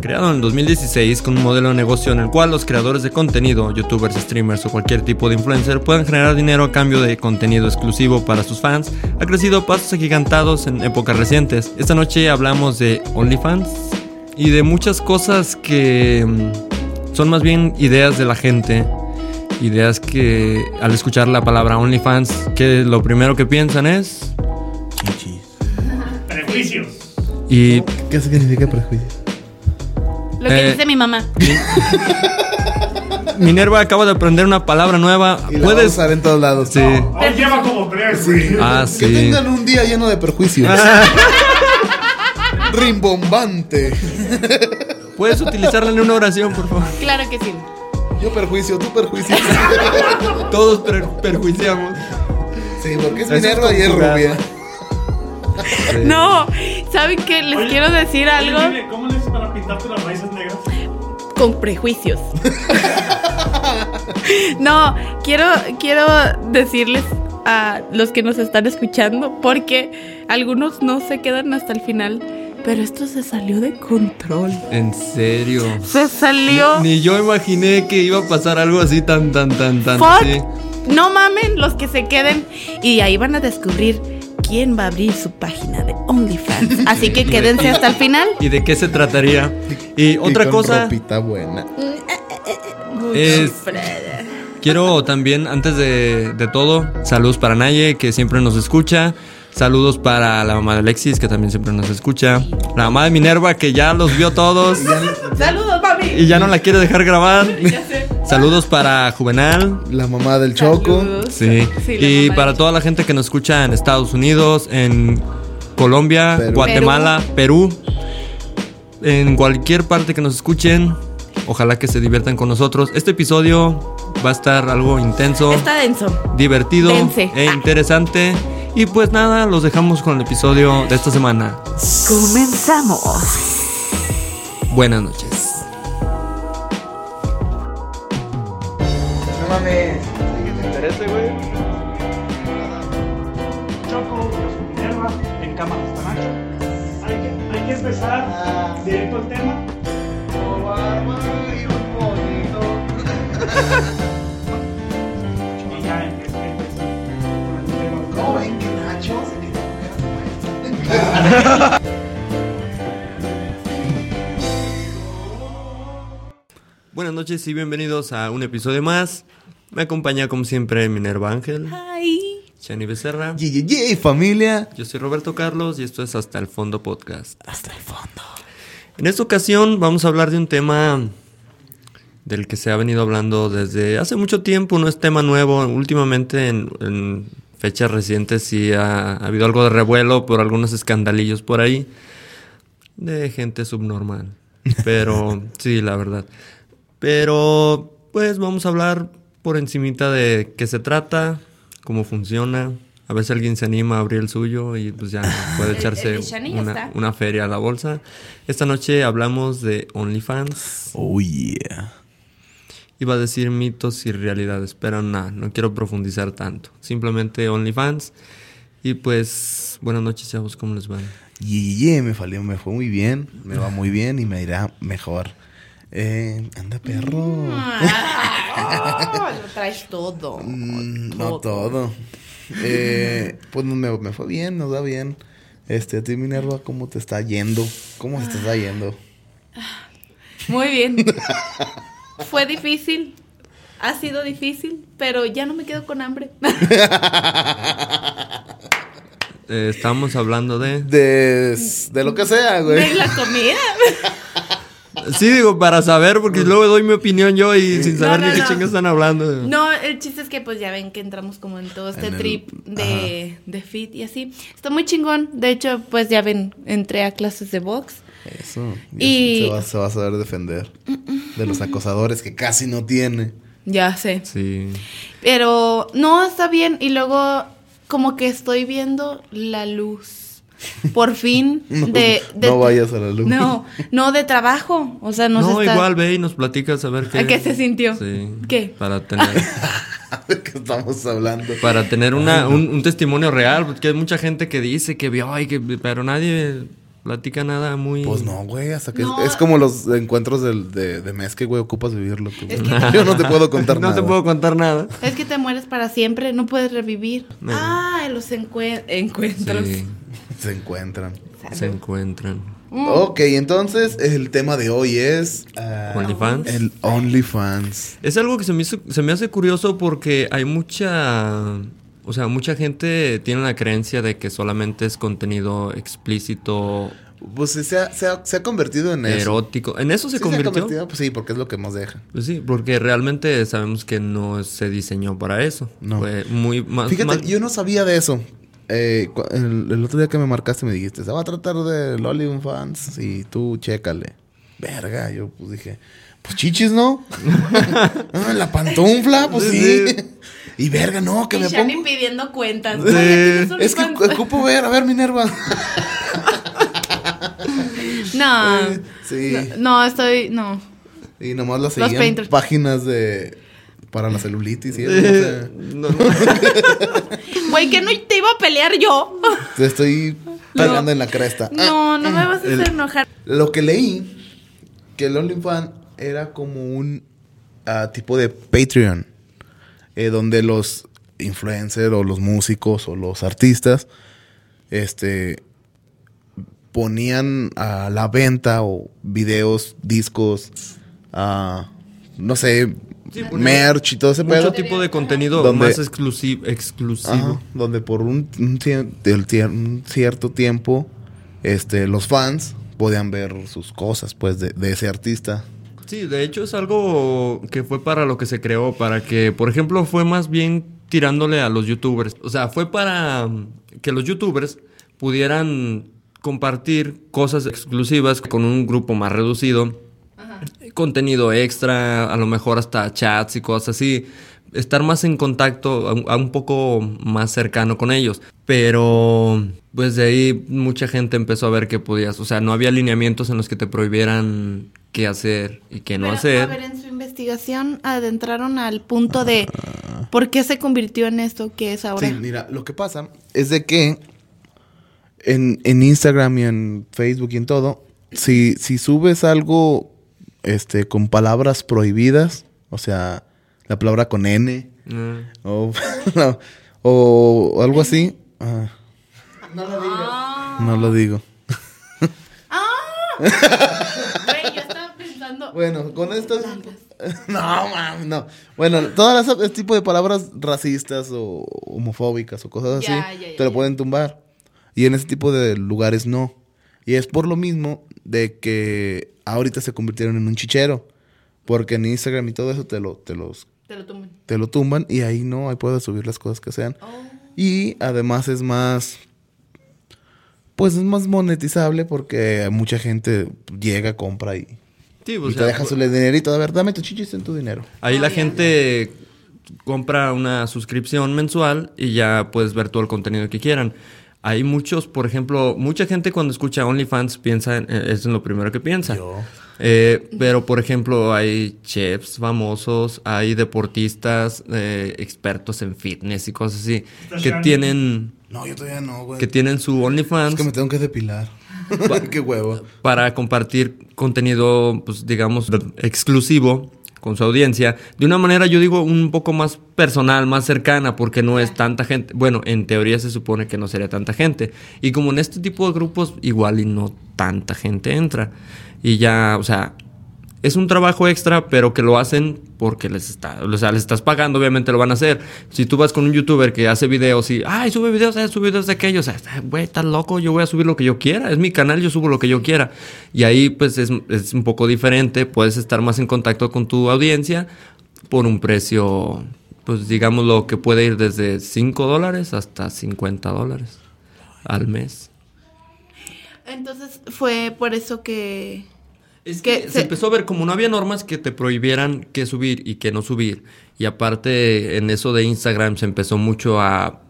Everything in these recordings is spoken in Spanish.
Creado en el 2016 con un modelo de negocio en el cual los creadores de contenido, youtubers, streamers o cualquier tipo de influencer pueden generar dinero a cambio de contenido exclusivo para sus fans, ha crecido a pasos agigantados en épocas recientes. Esta noche hablamos de OnlyFans y de muchas cosas que son más bien ideas de la gente. Ideas que al escuchar la palabra OnlyFans, que lo primero que piensan es... chichis. Prejuicios. ¿Y qué significa prejuicios? Lo que dice mi mamá. Minerva acaba de aprender una palabra nueva. Y la puedes usar en todos lados. Sí. No, hoy lleva como prejuicios. Sí. Ah, sí. Que tengan un día lleno de prejuicios. Rimbombante. ¿Puedes utilizarla en una oración, por favor? Claro que sí. Yo perjuicio, tú perjuicias. Todos perjuiciamos. Sí, porque es Minerva y es rubia. Sí. No, ¿saben qué? Les quiero decir algo. Dime, ¿cómo le haces para pintarte las raíces negras? Con prejuicios. No, quiero decirles a los que nos están escuchando, porque algunos no se quedan hasta el final. Pero esto se salió de control. ¿En serio? Se salió. Ni yo imaginé que iba a pasar algo así tan. ¿Sí? No mamen los que se queden. Y ahí van a descubrir quién va a abrir su página de OnlyFans. Así que quédense hasta el final. ¿Y de qué se trataría? Y otra cosa. Ropita buena. Quiero también, antes de todo, saludos para Naye, que siempre nos escucha. Saludos para la mamá de Alexis, que también siempre nos escucha. La mamá de Minerva, que ya los vio todos. Saludos, mami. Y ya no la quiere dejar grabar. Saludos para Juvenal. La mamá del Choco. Saludos. Sí. Y para toda la gente que nos escucha en Estados Unidos, en Colombia, Perú. Guatemala, Perú. En cualquier parte que nos escuchen. Ojalá que se diviertan con nosotros. Este episodio va a estar algo intenso. Está denso. Divertido. Dense. E interesante. Y pues nada, los dejamos con el episodio de esta semana. ¡Comenzamos! Buenas noches. No mames. ¿Qué te interesa, güey? Choco, Minerva, en cámara está macho. Hay que empezar directo al tema. Y ya empecé. No ven que Nacho se quedó. Buenas noches y bienvenidos a un episodio más. Me acompaña como siempre Minerva Ángel. Hi. Chani Becerra. Yeah, familia. Yo soy Roberto Carlos y esto es Hasta el Fondo Podcast. Hasta el fondo. En esta ocasión vamos a hablar de un tema del que se ha venido hablando desde hace mucho tiempo, no es tema nuevo. Últimamente, en fechas recientes, sí ha habido algo de revuelo por algunos escandalillos por ahí de gente subnormal. Pero, sí, la verdad. Pero, pues, vamos a hablar por encimita de qué se trata, cómo funciona. A ver si alguien se anima a abrir el suyo y pues ya puede echarse una feria a la bolsa. Esta noche hablamos de OnlyFans. Oh, yeah. Iba a decir mitos y realidades, pero nada, no quiero profundizar tanto. Simplemente OnlyFans. Y pues, buenas noches, chavos, ¿cómo les va? Yeah, me fue muy bien, me va muy bien y me irá mejor. Anda, perro. Lo traes todo. No todo. Pues me fue bien, nos da bien. A ti, Minerva, ¿cómo te está yendo? ¿Cómo se te está yendo? Muy bien. Fue difícil, ha sido difícil, pero ya no me quedo con hambre. Estamos hablando de lo que sea, güey. De la comida. Sí, digo, para saber, porque luego doy mi opinión yo y sin saber ni qué chingas están hablando. No, el chiste es que pues ya ven que entramos como en todo este trip de fit y así. Está muy chingón. De hecho, pues ya ven, entré a clases de box. Eso. Y se va a saber defender de los acosadores que casi no tiene. Ya sé. Sí. Pero no, está bien. Y luego como que estoy viendo la luz. Por fin. No vayas a la luz. No, de trabajo. O sea, no está... igual ve y nos platicas a ver qué. ¿A qué se sintió? Sí. ¿Qué? Para tener... ¿De qué estamos hablando? Para tener un testimonio real. Porque hay mucha gente que dice que vio, pero nadie... platica nada muy... Pues no, güey, hasta que... No. Es como los encuentros de mes que, güey, ocupas vivirlo. Es que... Yo no te puedo contar nada. No te puedo contar nada. Es que te mueres para siempre, no puedes revivir. No. Ah, los encuentros. Sí. Se encuentran. Salud. Se encuentran. Ok, entonces el tema de hoy es... OnlyFans. El OnlyFans. Es algo que se me hace curioso porque hay mucha... O sea, mucha gente tiene la creencia de que solamente es contenido explícito. Pues se ha convertido en erótico. Erótico. ¿En eso se convirtió? Se ha convertido, pues sí, porque es lo que más deja. Pues sí, porque realmente sabemos que no se diseñó para eso. No. Fue muy más... Fíjate, yo no sabía de eso. El otro día que me marcaste me dijiste, se va a tratar de OnlyFans y tú chécale. Verga, yo pues dije... Pues chichis, ¿no? La pantufla, pues sí. Y verga, no, que y me pongo... Y Shani pidiendo cuentas. Sí. Es que ocupo ver, a ver, Minerva. No. Sí. No, estoy... No. Y nomás las seguían painters. Páginas de... Para la celulitis y eso. No. Güey, que no te iba a pelear yo. Te estoy peleando en la cresta. No, no me vas a hacer enojar. Lo que leí, que el OnlyFans... Era como un tipo de Patreon, donde los influencers o los músicos o los artistas ponían a la venta o videos, discos, no sé, sí, merch y todo ese mucho pedo. Mucho tipo de contenido donde, más exclusivo. Ajá, donde por un cierto tiempo los fans podían ver sus cosas pues de ese artista. Sí, de hecho es algo que fue para lo que se creó, para que, por ejemplo, fue más bien tirándole a los youtubers. O sea, fue para que los youtubers pudieran compartir cosas exclusivas con un grupo más reducido. Ajá. Contenido extra, a lo mejor hasta chats y cosas así. Estar más en contacto, a un poco más cercano con ellos. Pero, pues de ahí mucha gente empezó a ver que podías. O sea, no había lineamientos en los que te prohibieran... qué hacer y qué no hacer. A ver, en su investigación adentraron al punto de por qué se convirtió en esto que es ahora. Sí, mira, lo que pasa es de que en Instagram y en Facebook y en todo, si subes algo con palabras prohibidas, o sea, la palabra con N o algo así. No lo digo. No lo digo. Bueno, con esto... No, mami, no. Bueno, todas las tipo de palabras racistas o homofóbicas o cosas así, te lo pueden tumbar. Y en ese tipo de lugares no. Y es por lo mismo de que ahorita se convirtieron en un chichero. Porque en Instagram y todo eso te lo tumban. Te lo tumban y ahí no, ahí puedes subir las cosas que sean. Oh. Y además es más... Pues es más monetizable porque mucha gente llega, compra y... Sí, pues, y te deja su dinerito. A ver, dame tu chichis en tu dinero. Ahí la gente compra una suscripción mensual y ya puedes ver todo el contenido que quieran. Hay muchos, por ejemplo, mucha gente cuando escucha OnlyFans piensa, es lo primero que piensa. Pero, por ejemplo, hay chefs famosos, hay deportistas, expertos en fitness y cosas así, que tienen... No, yo todavía no, güey. Que tienen su OnlyFans. Es que me tengo que depilar. Qué huevo. Para compartir contenido, pues digamos, exclusivo con su audiencia. De una manera, yo digo, un poco más personal, más cercana, porque no es tanta gente. Bueno, en teoría se supone que no sería tanta gente. Y como en este tipo de grupos, igual y no tanta gente entra. Y ya, o sea, es un trabajo extra, pero que lo hacen porque les estás pagando, obviamente lo van a hacer. Si tú vas con un youtuber que hace videos y, sube videos, sube videos de aquellos, güey, estás loco, yo voy a subir lo que yo quiera, es mi canal, yo subo lo que yo quiera. Y ahí, pues, es un poco diferente, puedes estar más en contacto con tu audiencia por un precio, pues, digamos, lo que puede ir desde $5 hasta $50 al mes. Entonces, fue por eso que... Es que se empezó a ver, como no había normas que te prohibieran qué subir y qué no subir. Y aparte, en eso de Instagram se empezó mucho a...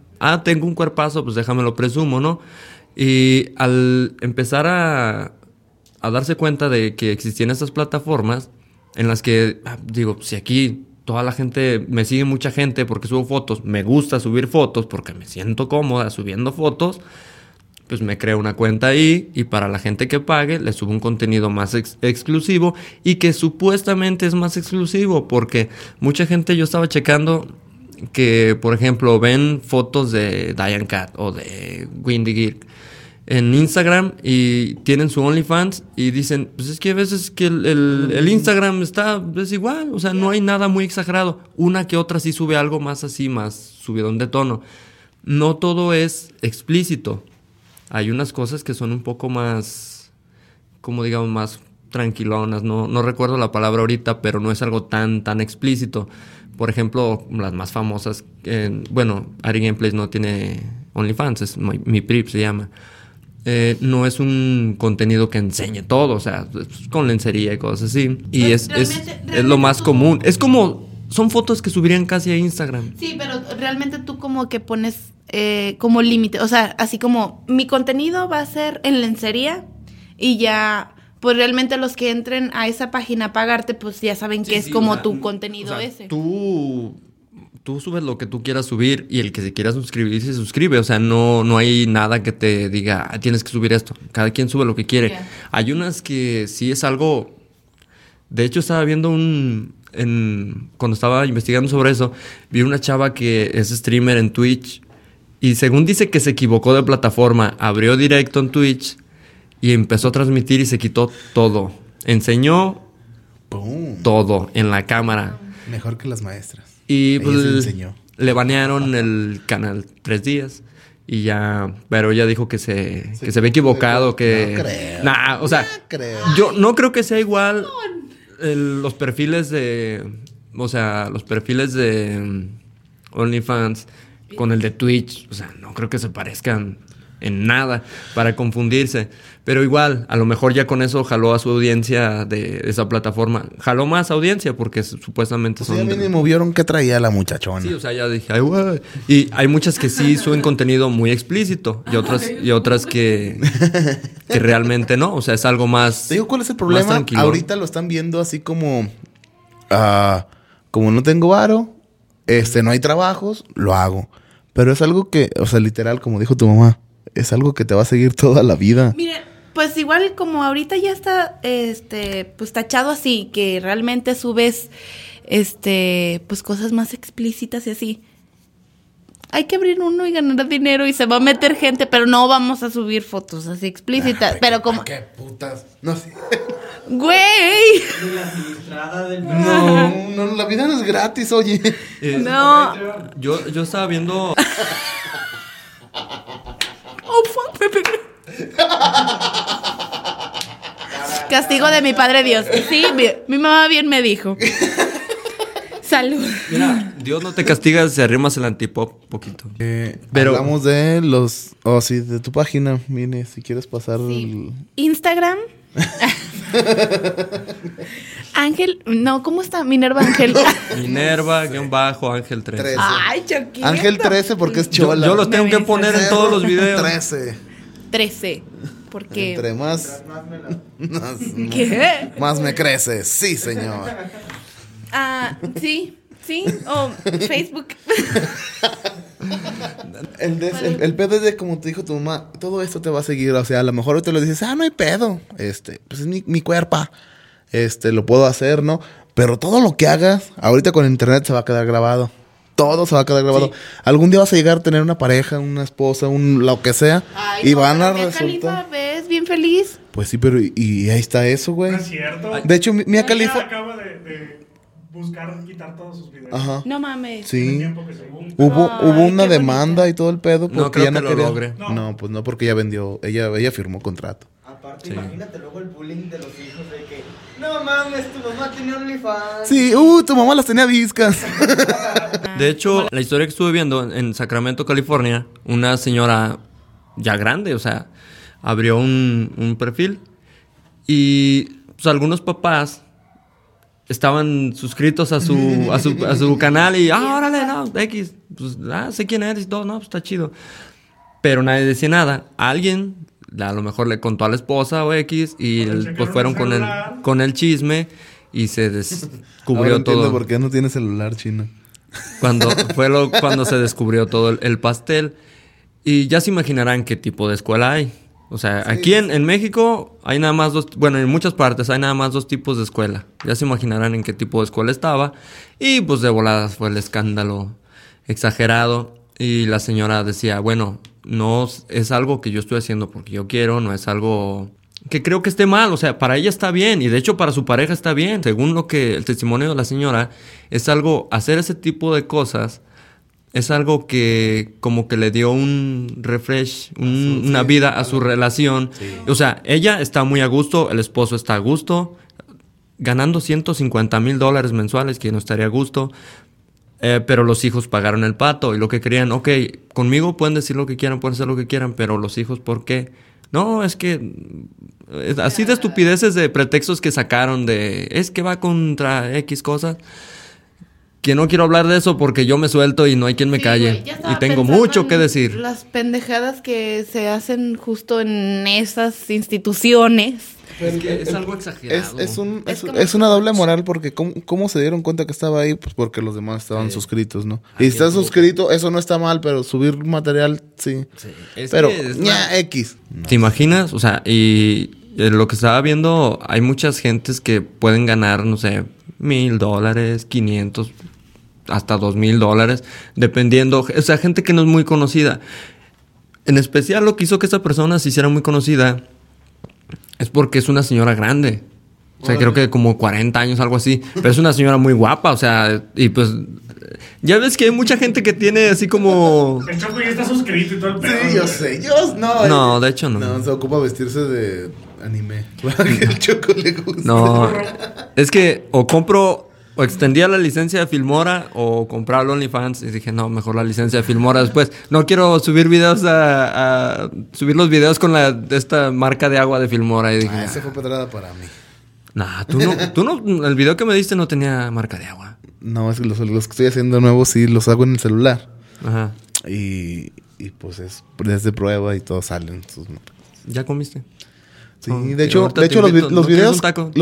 tengo un cuerpazo, pues déjamelo presumo, ¿no? Y al empezar a darse cuenta de que existían estas plataformas en las que, digo, si aquí toda la gente... Me sigue mucha gente porque subo fotos. Me gusta subir fotos porque me siento cómoda subiendo fotos. pues me creo una cuenta ahí y para la gente que pague le subo un contenido más exclusivo y que supuestamente es más exclusivo porque mucha gente, yo estaba checando que, por ejemplo, ven fotos de Diane Cat o de Windy Geek en Instagram y tienen su OnlyFans y dicen, pues es que a veces que el Instagram es igual, o sea, no hay nada muy exagerado. Una que otra sí sube algo más así, más subidón de tono. No todo es explícito. Hay unas cosas que son un poco más, como digamos, más tranquilonas. No recuerdo la palabra ahorita, pero no es algo tan explícito. Por ejemplo, las más famosas, bueno, Ari Gameplays no tiene OnlyFans, es Mi Prip se llama. No es un contenido que enseñe todo, o sea, con lencería y cosas así. Y pues es lo más común. Es como, son fotos que subirían casi a Instagram. Sí, pero realmente tú como que pones como límite, o sea, así como mi contenido va a ser en lencería y ya, pues realmente los que entren a esa página a pagarte, pues ya saben que sí, es como tu contenido, o sea, ese. Tú subes lo que tú quieras subir y el que se quiera suscribir se suscribe. O sea, no hay nada que te diga, tienes que subir esto. Cada quien sube lo que quiere. Yeah. Hay unas que sí es algo... De hecho, estaba viendo cuando estaba investigando sobre eso, vi una chava que es streamer en Twitch y según dice que se equivocó de plataforma, abrió directo en Twitch y empezó a transmitir y se quitó todo. Enseñó todo en la cámara. Mejor que las maestras. Y pues le banearon el canal 3 días y ya, pero ella dijo que se ve equivocado, que no creo. Nah, o sea, no creo. Yo no creo que sea igual los perfiles de, o sea, los perfiles de OnlyFans con el de Twitch, o sea, no creo que se parezcan en nada para confundirse, pero igual, a lo mejor ya con eso jaló a su audiencia de esa plataforma, jaló más audiencia porque supuestamente pues son... Sí, mínimo vieron que traía la muchachona. Sí, o sea, ya dije, ay, güey. Y hay muchas que sí suben contenido muy explícito y otras que realmente no, o sea, es algo más... Te digo, ¿cuál es el problema? Ahorita lo están viendo así como no tengo varo, no hay trabajos, lo hago. Pero es algo que, o sea, literal, como dijo tu mamá, es algo que te va a seguir toda la vida. Mira, pues igual como ahorita ya está pues tachado así, que realmente subes pues cosas más explícitas y así. Hay que abrir uno y ganar dinero y se va a meter gente, pero no vamos a subir fotos así explícitas, pero como qué putas. No sé. Güey. No, la vida no es gratis, oye. No. Yo estaba viendo Oh, fuck, Pepe. Castigo de mi padre Dios. Sí, mi mamá bien me dijo. Salud. Mira, Dios no te castiga si arrimas el antipop poquito. Pero hablamos de los... Oh, sí, de tu página. Mire, si quieres pasar... Sí. Instagram. Ángel, no, ¿cómo está? Minerva Ángel. Minerva, Ángel 13. Ay, chiquito. Ángel 13 porque es chola. Yo los tengo que poner en todos los videos. 13. Porque entre más me crece. Sí, señor. Sí, o Facebook. El pedo es de, como te dijo tu mamá, todo esto te va a seguir. O sea, a lo mejor te lo dices, no hay pedo. Pues es mi cuerpo. Lo puedo hacer, ¿no? Pero todo lo que hagas, ahorita con internet se va a quedar grabado. Todo se va a quedar grabado. Sí. Algún día vas a llegar a tener una pareja, una esposa, lo que sea. Ay, y van a resultar... ¿ves? Bien feliz. Pues sí, pero y ahí está eso, güey. No es cierto. De hecho, Mia Khalifa... acaba de... buscar quitar todos sus videos. Ajá. No mames. Sí. Hubo una demanda y todo el pedo porque no, creo ya que no lo logre. No, pues no, porque ella vendió, ella firmó contrato. Aparte, sí. Imagínate luego el bullying de los hijos de que no mames, tu mamá tenía OnlyFans. Sí, tu mamá las tenía viscas. De hecho, la historia que estuve viendo en Sacramento, California, una señora ya grande, o sea, abrió un perfil y pues algunos papás estaban suscritos a su canal y órale, no, X, pues sé quién eres y todo, no, pues está chido. Pero nadie decía nada. Alguien a lo mejor le contó a la esposa o X y pues fueron con el chisme y se descubrió ahora todo. Entiendo por qué no tiene celular, chino. Cuando se descubrió todo el pastel. Y ya se imaginarán qué tipo de escuela hay. O sea, sí, aquí en México hay nada más dos... Bueno, en muchas partes hay nada más dos tipos de escuela. Ya se imaginarán en qué tipo de escuela estaba. Y pues de voladas fue el escándalo exagerado. Y la señora decía, bueno, no es algo que yo estoy haciendo porque yo quiero, no es algo que creo que esté mal. O sea, para ella está bien y de hecho para su pareja está bien. Según lo que el testimonio de la señora, es algo, hacer ese tipo de cosas es algo que como que le dio un refresh, una vida a su relación. Sí. O sea, ella está muy a gusto, el esposo está a gusto, ganando $150,000 mensuales, que no estaría a gusto. Pero los hijos pagaron el pato y lo que querían, ok, conmigo pueden decir lo que quieran, pueden hacer lo que quieran, pero los hijos, ¿por qué? No, es que... así de estupideces, de pretextos que sacaron de... Es que va contra X cosas... que no quiero hablar de eso porque yo me suelto y no hay quien me calle. Y tengo mucho que decir. Las pendejadas que se hacen justo en esas instituciones. Es que es algo exagerado. Es una doble moral porque ¿cómo se dieron cuenta que estaba ahí? Pues porque los demás estaban suscritos, ¿no? Y estás suscrito, eso no está mal, pero subir material, sí. Sí. Pero, X. ¿Te imaginas? O sea, y lo que estaba viendo, hay muchas gentes que pueden ganar, no sé, $1,000, 500... hasta $2,000, dependiendo, o sea, gente que no es muy conocida. En especial lo que hizo que esa persona se hiciera muy conocida es porque es una señora grande, o sea, creo que como 40 años, algo así, pero es una señora muy guapa, o sea, y pues ya ves que hay mucha gente que tiene así como... El Choco ya está suscrito y todo el pedo. Sí, yo sé, no, de hecho no. No, se ocupa vestirse de anime, para que el Choco le guste. No, es que o compro... O extendía la licencia de Filmora o compraba OnlyFans. Y dije, no, mejor la licencia de Filmora después. No quiero subir videos a subir los videos con esta marca de agua de Filmora. Y dije, esa fue pedrada para mí. Nah, tú no, el video que me diste no tenía marca de agua. No, es que los que estoy haciendo nuevos sí los hago en el celular. Ajá. Y pues es de prueba y todo salen sus marcas. ¿Ya comiste? Sí, de hecho los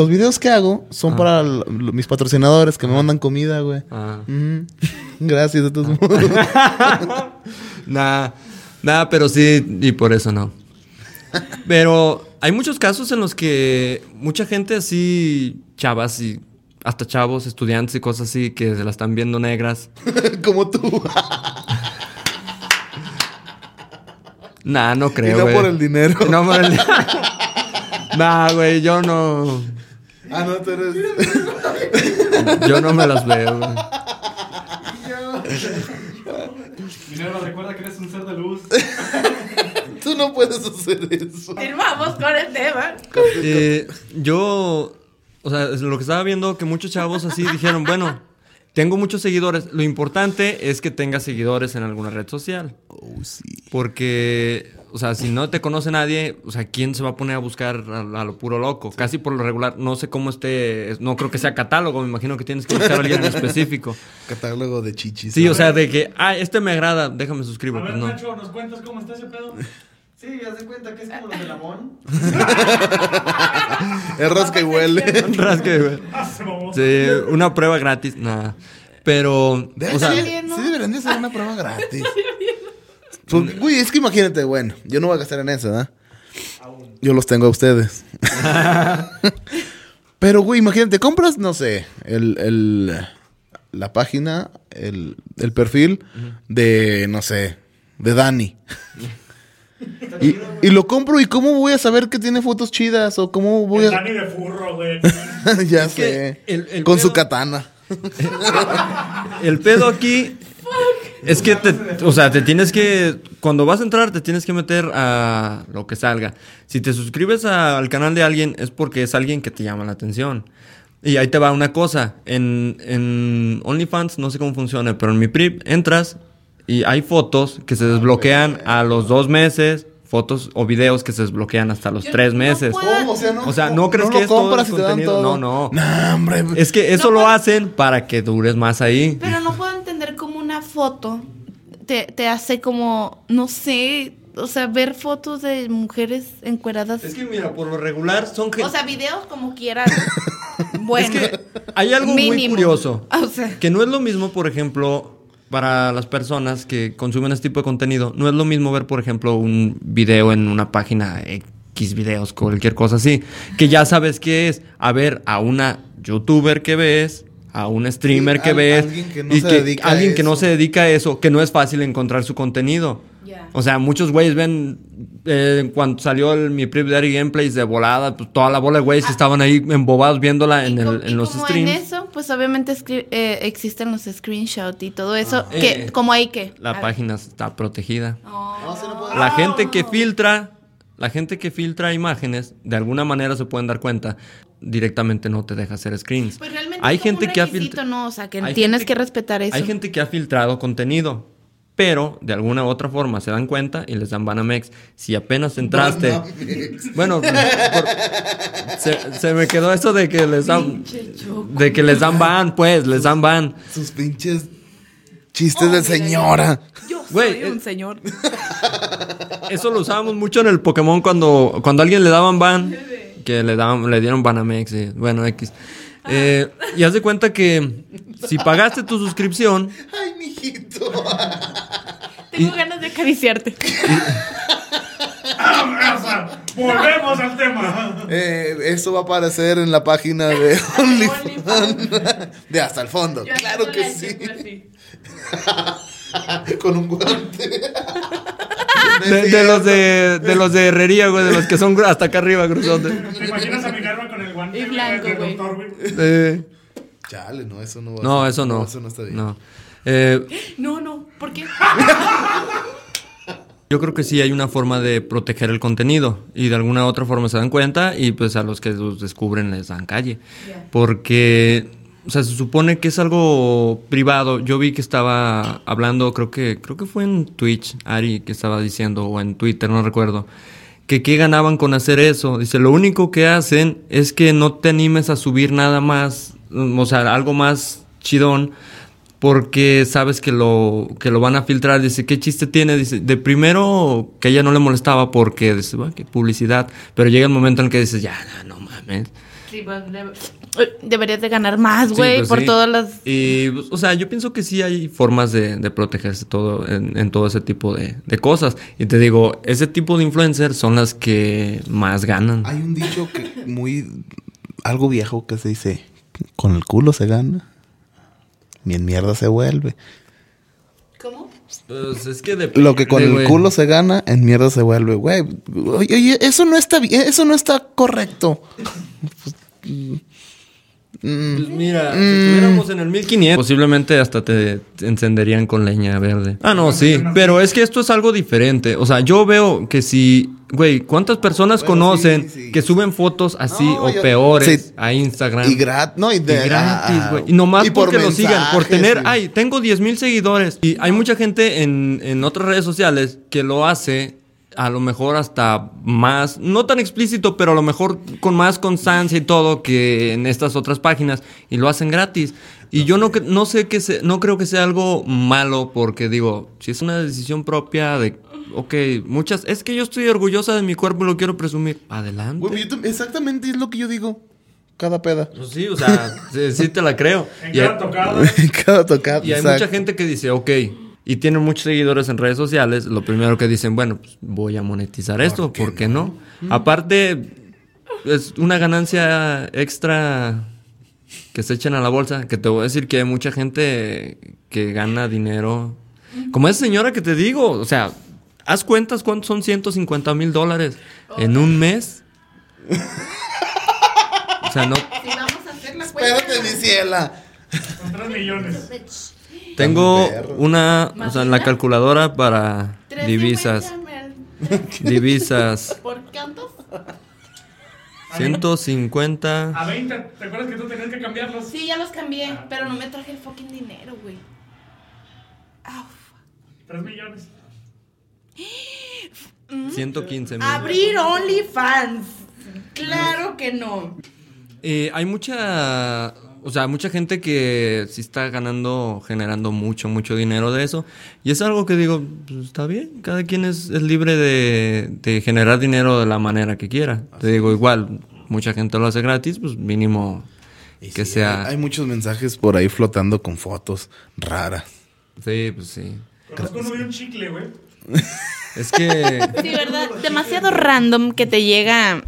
videos que hago son para mis patrocinadores que me mandan comida, güey. Gracias, de todos modos. Nah, pero sí, y por eso no. Pero hay muchos casos en los que mucha gente así, chavas y hasta chavos, estudiantes y cosas así, que se la están viendo negras. Como tú. Nah, no creo, güey. Y no por el dinero. Nah, güey, yo no... Ah, no, tú eres... Yo no me las veo, güey. Minerva, recuerda que eres un ser de luz. Tú no puedes hacer eso. Firmamos con el tema. Yo... O sea, lo que estaba viendo, que muchos chavos así dijeron, bueno, tengo muchos seguidores. Lo importante es que tengas seguidores en alguna red social. Oh, sí. Porque... O sea, si no te conoce nadie, o sea, ¿quién se va a poner a buscar a lo puro loco? Sí. Casi por lo regular, no sé cómo esté... No creo que sea catálogo, me imagino que tienes que buscar a alguien en específico. Catálogo de chichis. Sí, ¿sabes? O sea, de que, este me agrada, déjame suscribo. A ver, pues no. Nacho, ¿nos cuentas cómo está ese pedo? Sí, haz de cuenta que es como los de Labón. Es rasca y huele. Sí, una prueba gratis, nada. Pero, o sea... Sí, deberían de hacer una prueba gratis. Pues, güey, es que imagínate, bueno, yo no voy a gastar en eso, ¿verdad? Aún. Yo los tengo a ustedes. Pero, güey, imagínate, compras, no sé, la página, el perfil de, no sé, de Dani. y lo compro, ¿y cómo voy a saber que tiene fotos chidas? O cómo voy el a... Dani de furro, güey. Ya es sé, con pedo... su katana. El pedo aquí... Es que, te tienes que... Cuando vas a entrar, te tienes que meter a lo que salga. Si te suscribes al canal de alguien, es porque es alguien que te llama la atención. Y ahí te va una cosa. En OnlyFans, no sé cómo funciona, pero en mi PRIP entras y hay fotos que se desbloquean a los 2 meses... Fotos o videos que se desbloquean hasta los 3 meses. ¿Cómo? O sea, ¿no crees que es todo el contenido? No, no. Nah, hombre. Es que eso lo hacen para que dures más ahí. Pero no puedo entender cómo una foto te hace como, no sé, o sea, ver fotos de mujeres encueradas. Es que mira, por lo regular son... O sea, videos como quieran. Bueno, es que hay algo mínimo. Muy curioso. O sea, que no es lo mismo, por ejemplo... para las personas que consumen este tipo de contenido, no es lo mismo ver, por ejemplo, un video en una página X videos, cualquier cosa así, que ya sabes qué es, a ver a una youtuber que ves, a un streamer que ves, alguien que no se dedica a eso, que no es fácil encontrar su contenido. Yeah. O sea, muchos güeyes ven, cuando salió mi Prep Diary Gameplays de volada, pues toda la bola de güeyes estaban ahí embobados viéndola en los streams. En eso, pues obviamente existen los screenshots y todo eso, que como hay que... La página está protegida. La gente que filtra... La gente que filtra imágenes, de alguna manera se pueden dar cuenta, directamente no te deja hacer screens. Pues realmente hay gente que ha filtrado, no, o sea, que tienes que respetar eso. Hay gente que ha filtrado contenido, pero de alguna u otra forma se dan cuenta y les dan Banamex. Si apenas entraste, Banamex. Bueno, se me quedó eso de que les dan, de que les dan ban, pues, les dan ban. Sus pinches chistes de señora. Yo soy un señor. Eso lo usábamos mucho en el Pokémon cuando a alguien le daban ban, que le dieron Banamex, bueno, X. Y haz de cuenta que si pagaste tu suscripción... Ay, mijito. Tengo ganas de acariciarte. Volvemos al tema. Eso va a aparecer en la página de OnlyFans. De Hasta el Fondo. Yo claro que sí. Con un guante. De los de herrería, güey, de los que son hasta acá arriba, gruesote. ¿Te imaginas a mi garba con el guante? Y blanco, güey. Chale, no, eso no va. No, eso no. Eso no está bien. No, ¿por qué? Yo creo que sí hay una forma de proteger el contenido y de alguna u otra forma se dan cuenta y pues a los que los descubren les dan calle. Yeah. Porque, o sea, se supone que es algo privado. Yo vi que estaba hablando, creo que fue en Twitch, Ari, que estaba diciendo, o en Twitter, no recuerdo, que qué ganaban con hacer eso. Dice, lo único que hacen es que no te animes a subir nada más, o sea, algo más chidón, porque sabes que lo van a filtrar. Dice, ¿qué chiste tiene? Dice, de primero que ella no le molestaba porque dice, bueno, qué publicidad, pero llega el momento en el que dices, ya, no mames. Sí, pues, deberías de ganar más, güey, sí, pues, por sí. Todas las... Y, pues, o sea, yo pienso que sí hay formas de protegerse todo en todo ese tipo de cosas. Y te digo, ese tipo de influencers son las que más ganan. Hay un dicho que algo viejo que se dice, con el culo se gana. Ni en mierda se vuelve. ¿Cómo? Pues es que depende. Lo que con el culo se gana, en mierda se vuelve, güey. Oye, eso no está bien, eso no está correcto. Pues mira, si estuviéramos en el 1500, posiblemente hasta te encenderían con leña verde. Ah, no, sí, pero es que esto es algo diferente. O sea, yo veo que si... Güey, ¿cuántas personas conocen que suben fotos así peores a Instagram? Y gratis, güey. Y nomás porque lo sigan, por tener... Sí. Ay, tengo 10,000 seguidores. Y hay mucha gente en otras redes sociales que lo hace... A lo mejor hasta más, no tan explícito, pero a lo mejor con más constancia y todo que en estas otras páginas y lo hacen gratis. Y okay. Yo no creo que sea algo malo porque digo, si es una decisión propia de, okay, muchas, es que yo estoy orgullosa de mi cuerpo y lo quiero presumir. Adelante. Güey, exactamente es lo que yo digo. Cada peda. Pues sí, o sea, sí te la creo. En cada tocada. Y hay mucha gente que dice, okay. Y tienen muchos seguidores en redes sociales. Lo primero que dicen, bueno, pues voy a monetizar esto. ¿Por qué no? Aparte, es una ganancia extra que se echan a la bolsa. Que te voy a decir que hay mucha gente que gana dinero. Como esa señora que te digo. O sea, haz cuentas cuántos son $150,000 en un mes. O sea, no... Si vamos a hacer la cuenta. Espérate, mi ciela. Son 3 millones. Tengo una, o sea, en la calculadora para divisas. Divisas. ¿Por cuántos? 150. A 20. ¿Te acuerdas que tú tenías que cambiarlos? Sí, ya los cambié, pero no me traje el fucking dinero, güey. 3 millones. 115,000. Abrir OnlyFans. Claro que no. Hay mucha... O sea, mucha gente que sí está generando mucho dinero de eso. Y es algo que digo, pues, está bien. Cada quien es libre de generar dinero de la manera que quiera. Así te digo, igual, mucha gente lo hace gratis, pues mínimo y que sea... Hay muchos mensajes por ahí flotando con fotos raras. Sí, pues sí. Conozco uno de un chicle, güey. Es que... Sí, ¿verdad? Demasiado random que te llega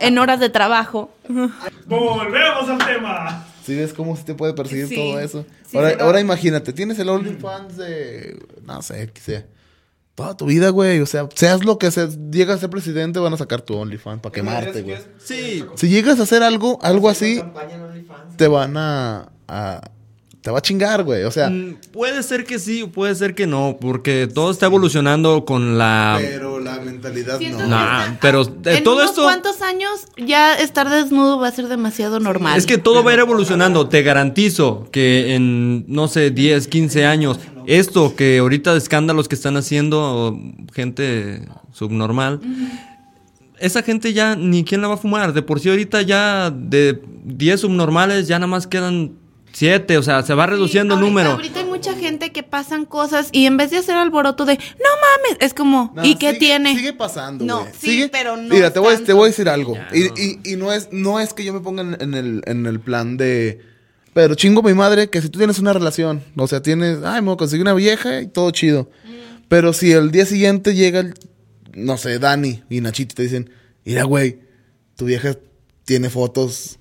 en horas de trabajo. ¡Volvemos al tema! Sí, ves cómo se te puede perseguir todo eso. Sí, ahora imagínate, tienes el OnlyFans de... No sé, qué sea. Toda tu vida, güey. O sea, seas lo que seas. Llegas a ser presidente, van a sacar tu OnlyFans para quemarte, güey. Sí. Si llegas a hacer algo así, te van a te va a chingar, güey, o sea... Puede ser que sí, puede ser que no, porque todo está evolucionando con la... Pero la mentalidad no. Nah, pero todo esto... ¿En cuántos años ya estar desnudo va a ser demasiado normal? Es que todo va a ir evolucionando, te garantizo que en, no sé, 10, 15 años... Esto que ahorita de escándalos que están haciendo gente subnormal... Esa gente ya ni quién la va a fumar, de por sí ahorita ya de 10 subnormales ya nada más quedan... 7, o sea, se va reduciendo el número. Ahorita hay mucha gente que pasan cosas y en vez de hacer alboroto de, no mames, es como, ¿y qué tiene? Sigue pasando, güey. No, sí, pero no. Mira, te voy a decir algo. Ya, y no es que yo me ponga en el plan de, pero chingo mi madre que si tú tienes una relación, o sea, me voy a conseguir una vieja y todo chido. Pero si el día siguiente llega no sé, Dani y Nachito te dicen, mira, güey, tu vieja tiene fotos...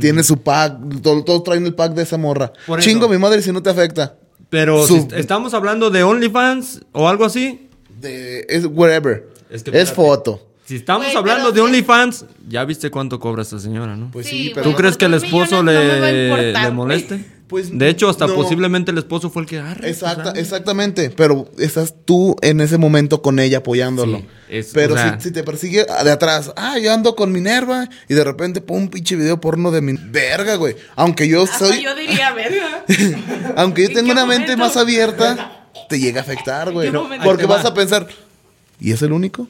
tiene su pack, todos traen el pack de esa morra. Chingo mi madre si no te afecta. Pero si estamos hablando de OnlyFans o algo así. Es whatever. Es foto. Si estamos hablando de OnlyFans, ya viste cuánto cobra esta señora, ¿no? Pues sí, pero ¿tú crees que el esposo le moleste? Pues, de hecho, hasta posiblemente el esposo fue el que exactamente, pero estás tú en ese momento con ella apoyándolo. Sí, pero o sea, si te persigue de atrás, yo ando con Minerva y de repente pum, pinche video porno de mi verga, güey. Aunque yo soy yo diría verga. Aunque yo tengo una mente más abierta, te llega a afectar, güey, porque vas a pensar, ¿y es el único?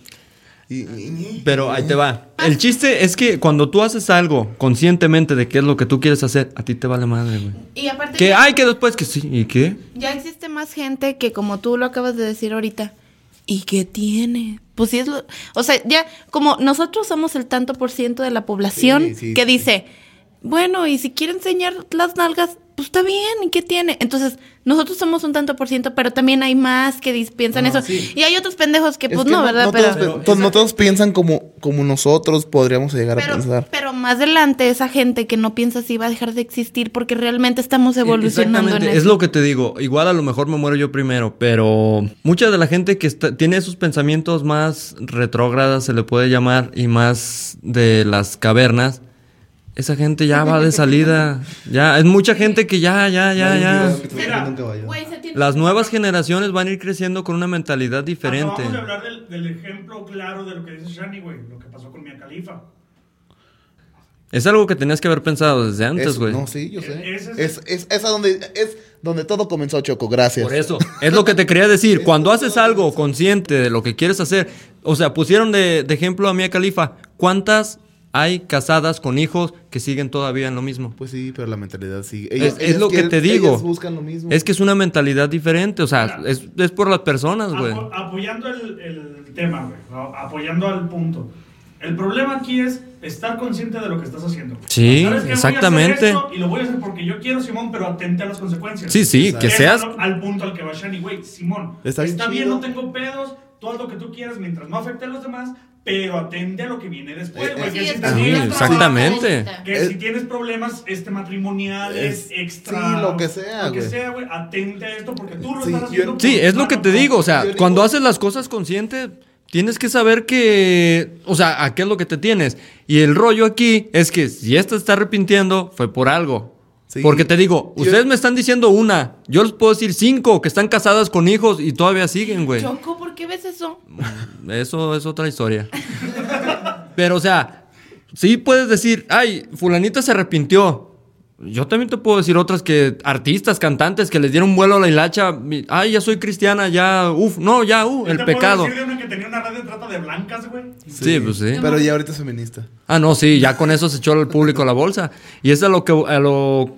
Pero ahí te va. El chiste es que cuando tú haces algo conscientemente de qué es lo que tú quieres hacer, a ti te vale madre, güey. Y aparte que hay que después que sí, ¿y qué? Ya existe más gente que, como tú lo acabas de decir ahorita, ¿y qué tiene? Pues sí es lo... O sea, ya como nosotros somos el tanto por ciento de la población que dice, bueno, y si quiere enseñar las nalgas, pues está bien, ¿y qué tiene? Entonces, nosotros somos un tanto por ciento, pero también hay más que piensan eso. Sí. Y hay otros pendejos que, pues, no, ¿verdad? Pero no todos piensan como nosotros podríamos llegar a pensar. Pero más adelante, esa gente que no piensa así va a dejar de existir porque realmente estamos evolucionando en eso. Es lo que te digo. Igual a lo mejor me muero yo primero, pero mucha de la gente que tiene esos pensamientos más retrógradas, se le puede llamar, y más de las cavernas, esa gente ya va de salida. Ya, es mucha gente que ya. Las nuevas generaciones van a ir creciendo con una mentalidad diferente. Vamos a hablar del ejemplo claro de lo que dice Shani, güey. Lo que pasó con Mia Khalifa. Es algo que tenías que haber pensado desde antes, güey. No, sí, yo sé. Es donde todo comenzó, Choco. Gracias. Por eso. Es lo que te quería decir. Cuando haces algo consciente de lo que quieres hacer. O sea, pusieron de ejemplo a Mia Khalifa. ¿Cuántas hay casadas con hijos que siguen todavía en lo mismo? Pues sí, pero la mentalidad sigue. Es lo que te digo. Ellas buscan lo mismo. Es que es una mentalidad diferente. O sea, es por las personas, güey. Apoyando el tema, güey. Apoyando al punto. El problema aquí es estar consciente de lo que estás haciendo. Sí, ¿sabes qué? Exactamente. Voy a hacer esto y lo voy a hacer porque yo quiero, Simón, pero atente a las consecuencias. Sí, sí, que seas... Al punto al que va Shani, güey, Simón. Está bien, no tengo pedos. Tú haz lo que tú quieras mientras no afecte a los demás, pero atende a lo que viene después, güey. Exactamente. Que si tienes problemas matrimoniales, extra... Sí, lo que sea, güey. Lo que sea, güey, atente a esto porque tú lo estás haciendo... Sí, es lo que te digo, o sea, cuando haces las cosas conscientes, tienes que saber que... O sea, a qué es lo que te tienes. Y el rollo aquí es que si esta está arrepintiendo, fue por algo. Sí. Porque te digo, ustedes me están diciendo una. Yo les puedo decir 5 que están casadas con hijos y todavía siguen, güey. Choco, ¿por qué ves eso? Eso es otra historia. Pero, o sea, sí puedes decir, ay, fulanita se arrepintió. Yo también te puedo decir otras que artistas, cantantes, que les dieron vuelo a la hilacha. Ay, ya soy cristiana, ya, el pecado. Yo te puedo decir de una que tenía una red de trata de blancas, güey. Sí, pues sí. Pero ya ahorita es feminista. Ah, no, sí, ya con eso se echó al público la bolsa. Y eso es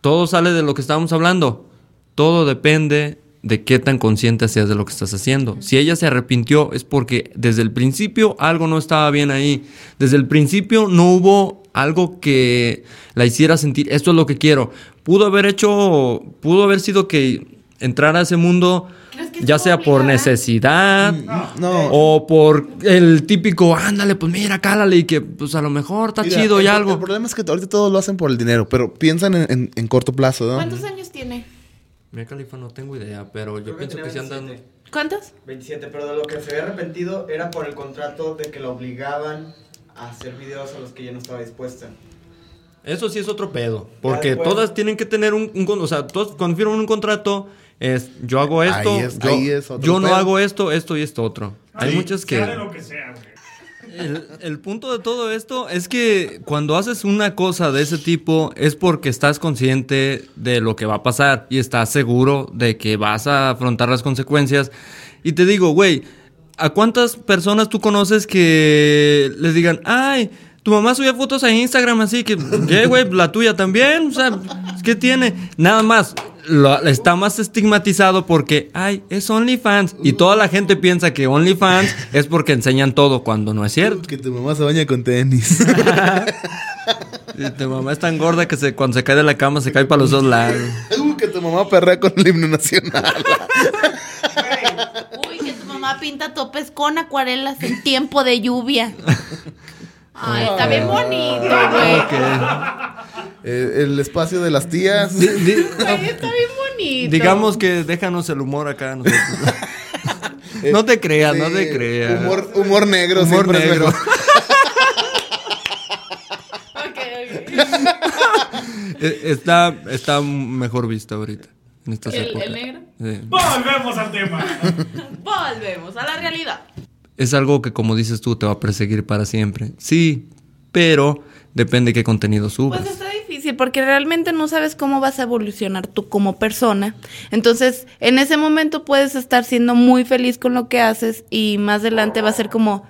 todo sale de lo que estábamos hablando. Todo depende de qué tan consciente seas de lo que estás haciendo. Si ella se arrepintió es porque desde el principio algo no estaba bien ahí. Desde el principio no hubo algo que la hiciera sentir, esto es lo que quiero. Pudo haber sido que entrara a ese mundo, ya sea por necesidad o por el típico, ándale, pues mira, cálale, y que pues a lo mejor está chido y algo. El problema es que ahorita todos lo hacen por el dinero, pero piensan en corto plazo, ¿no? ¿Cuántos años tiene? Mira, Califa, no tengo idea, pero creo yo que pienso que se andan... ¿Cuántos? 27, pero de lo que se había arrepentido era por el contrato de que lo obligaban a hacer videos a los que ya no estaba dispuesta. Eso sí es otro pedo, porque todas tienen que tener un o sea, todos cuando firman un contrato es, yo hago esto, yo no hago esto y esto otro. Hay muchas que... Sea de lo que sea, güey. El punto de todo esto es que cuando haces una cosa de ese tipo es porque estás consciente de lo que va a pasar y estás seguro de que vas a afrontar las consecuencias. Y te digo, güey, ¿a cuántas personas tú conoces que les digan, ay... Tu mamá subía fotos a Instagram así que, güey, la tuya también, o sea, ¿qué tiene? Nada más, está más estigmatizado porque, ay, es OnlyFans. Y toda la gente piensa que OnlyFans es porque enseñan todo, cuando no es cierto. Que tu mamá se baña con tenis. Tu mamá es tan gorda que cuando se cae de la cama se cae para los dos lados. Que tu mamá perrea con el himno nacional. Uy, que tu mamá pinta topes con acuarelas en tiempo de lluvia. Ay, está bien bonito, güey. Okay. El espacio de las tías. Güey, está bien bonito. Digamos que déjanos el humor acá. Nosotros. No te creas, sí, no te creas. Humor negro, humor siempre negro. Es mejor. Okay. Está mejor visto ahorita. En estas épocas. ¿El negro? Sí. Volvemos al tema. Volvemos a la realidad. Es algo que, como dices tú, te va a perseguir para siempre. Sí, pero depende de qué contenido subas. Pues está difícil porque realmente no sabes cómo vas a evolucionar tú como persona. Entonces, en ese momento puedes estar siendo muy feliz con lo que haces y más adelante va a ser como...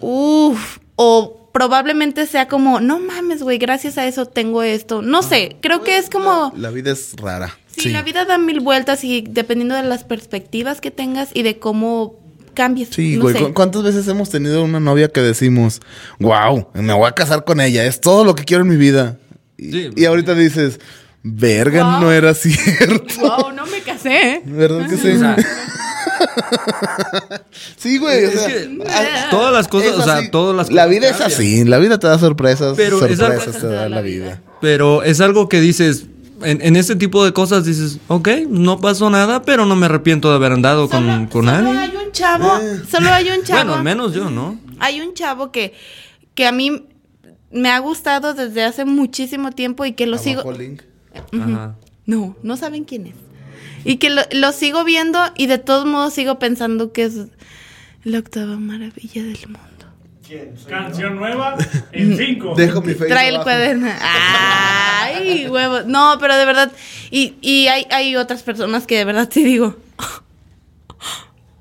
Uff, o probablemente sea como... No mames, güey, gracias a eso tengo esto. No sé, creo que es como... La vida es rara. Sí, la vida da mil vueltas y dependiendo de las perspectivas que tengas y de cómo... cambios. Sí, güey, no sé. ¿Cuántas veces hemos tenido una novia que decimos, wow, me voy a casar con ella, es todo lo que quiero en mi vida? Sí, y ahorita dices, verga, wow, no era cierto. Wow, no me casé. ¿Verdad que sí? O sea, sí, güey, o sea, todas las cosas, o sea, todas las cosas. La vida es así, la vida te da sorpresas, pero sorpresas te da la vida. Pero es algo que dices... En este tipo de cosas dices, ok, no pasó nada, pero no me arrepiento de haber andado con alguien. Solo hay un chavo. Bueno, al menos yo, ¿no? Hay un chavo que a mí me ha gustado desde hace muchísimo tiempo y que lo sigo... Link. Uh-huh. Ajá. No saben quién es. Y que lo sigo viendo y de todos modos sigo pensando que es la octava maravilla del mundo. Canción nueva en 5. Dejo mi Facebook. Trae el cuaderno. Ay, huevos. No, pero de verdad. Y hay otras personas que de verdad te digo.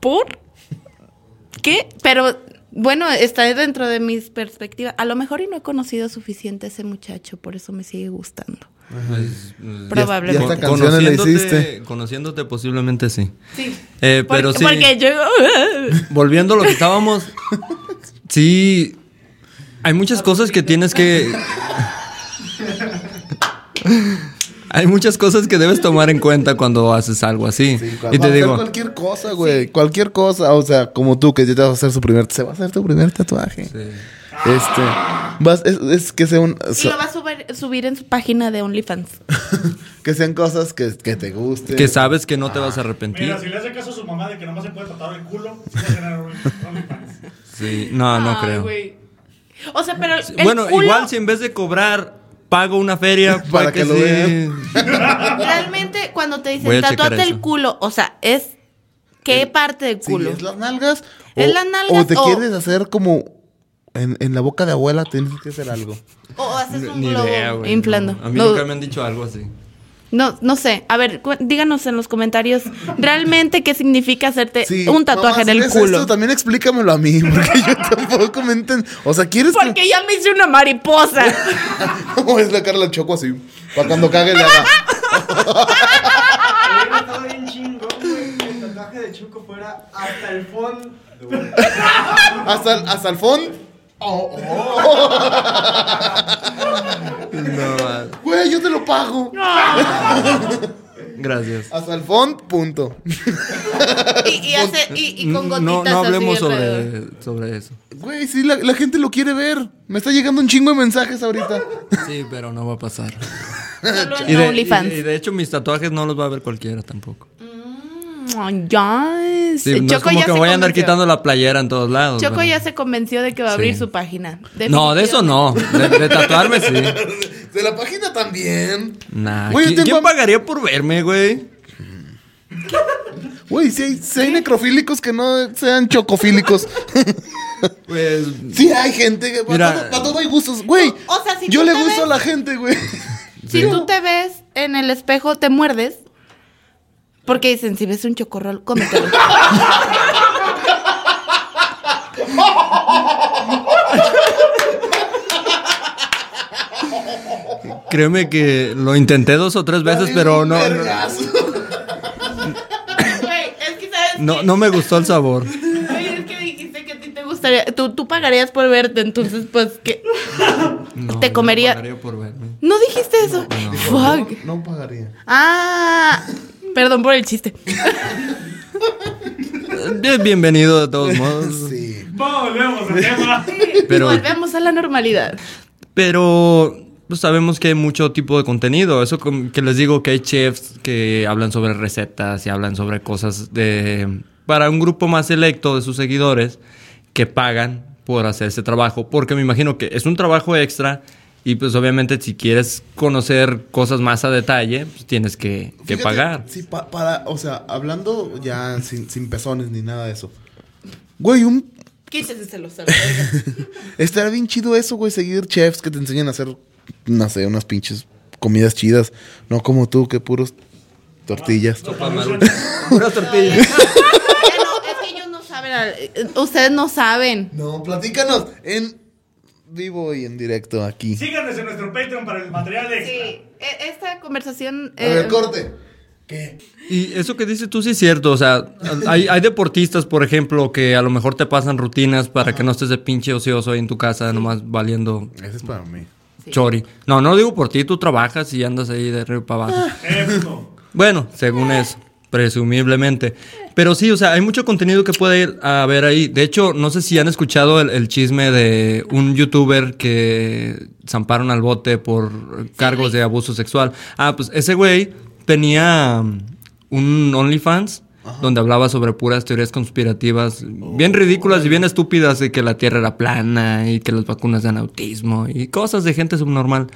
¿Por qué? Pero bueno, está dentro de mis perspectivas. A lo mejor y no he conocido suficiente a ese muchacho, por eso me sigue gustando. Probablemente. Ya esta canción la hiciste. Conociéndote posiblemente sí. Sí. Pero sí. Porque yo. Volviendo a lo que estábamos. Sí, hay muchas cosas que tienes que... Hay muchas cosas que debes tomar en cuenta cuando haces algo así. Sí, y te digo... Cualquier cosa, güey. Sí. Cualquier cosa. O sea, como tú, que ya te vas a hacer tu primer tatuaje. Sí. Es que sea un... O sea, y lo va a subir en su página de OnlyFans. Que sean cosas que te gusten. Que sabes que no te vas a arrepentir. Mira, si le hace caso a su mamá de que nomás se puede tratar el culo, se va a tener OnlyFans. Sí, no creo. Wey. O sea, pero el bueno, culo... igual si en vez de cobrar pago una feria para que lo vean. Realmente cuando te dicen tatuate el culo, o sea, es ¿qué parte del culo? Sí, ¿es las nalgas? ¿Es las nalgas? O te quieres hacer como en la boca de abuela, tienes que hacer algo. O haces un globo inflando. No. A mí nunca me han dicho algo así. No sé. A ver, díganos en los comentarios realmente qué significa hacerte un tatuaje en el culo. Esto también explícamelo a mí, porque yo tampoco me entiendo. O sea, ¿quieres porque que...? Ya me hice una mariposa. ¿Cómo es la Carla Choco así? Para cuando cague ya va. Estaba bien chingón, güey, que el tatuaje de Choco fuera hasta el fondo. ¿Hasta el fondo? Oh. hasta el fondo, punto. Y con gotitas. No hablemos sobre eso. Güey, sí, la gente lo quiere ver. Me está llegando un chingo de mensajes ahorita. Sí, pero no va a pasar. Solo en OnlyFans. Y de hecho, mis tatuajes no los va a ver cualquiera tampoco. Yes. Sí, no, Choco es como ya que voy a andar quitando la playera en todos lados. Choco ya se convenció de que va a abrir su página. No, de eso no. De tatuarme, sí. De la página también. Nah. Güey, ¿quién pagaría por verme, güey? Güey, si hay necrofílicos que no sean chocofílicos. Pues... sí hay gente. Para todo hay gustos, güey. O sea, si yo le gusto a la gente, güey. Si tú te ves en el espejo, te muerdes. Porque dicen, si ves un chocorrol, cómetelo. Créeme que lo intenté 2 o 3 veces, pero no. No me gustó el sabor. Oye, es que dijiste que a ti te gustaría. Tú pagarías por verte, entonces, pues, ¿qué? No, te comería. No pagaría por verme. ¿No dijiste eso? No, fuck. No pagaría. Ah. Perdón por el chiste. Bienvenido de todos modos. Sí. Volvemos al tema. Pero, volvemos a la normalidad. Pero pues sabemos que hay mucho tipo de contenido. Eso que les digo, que hay chefs que hablan sobre recetas y hablan sobre cosas para un grupo más selecto de sus seguidores que pagan por hacer ese trabajo. Porque me imagino que es un trabajo extra. Y pues obviamente si quieres conocer cosas más a detalle, pues tienes que fíjate, pagar. Sí, para, o sea, hablando ya sin pezones ni nada de eso. Güey, quítese los saludos. Estaría bien chido eso, güey, seguir chefs que te enseñen a hacer, no sé, unas pinches comidas chidas. No como tú, que puros tortillas. Puras tortillas. No, es que ellos no saben, ustedes no saben. No, platícanos en... vivo y en directo aquí. Síganos en nuestro Patreon para el material extra. Sí, esta conversación... A ver, corte. ¿Qué? Y eso que dices tú sí es cierto. O sea, hay deportistas, por ejemplo, que a lo mejor te pasan rutinas para que no estés de pinche ocioso ahí en tu casa, nomás valiendo... Ese es para mí. Chori. No, no lo digo por ti. Tú trabajas y andas ahí de arriba para abajo. Bueno, según eso. Presumiblemente. Pero sí, o sea, hay mucho contenido que puede ir a ver ahí. De hecho, no sé si han escuchado el chisme de un youtuber que zamparon al bote por cargos de abuso sexual. Ah, pues ese güey tenía un OnlyFans donde hablaba sobre puras teorías conspirativas bien ridículas y bien estúpidas, de que la Tierra era plana y que las vacunas dan autismo y cosas de gente subnormal.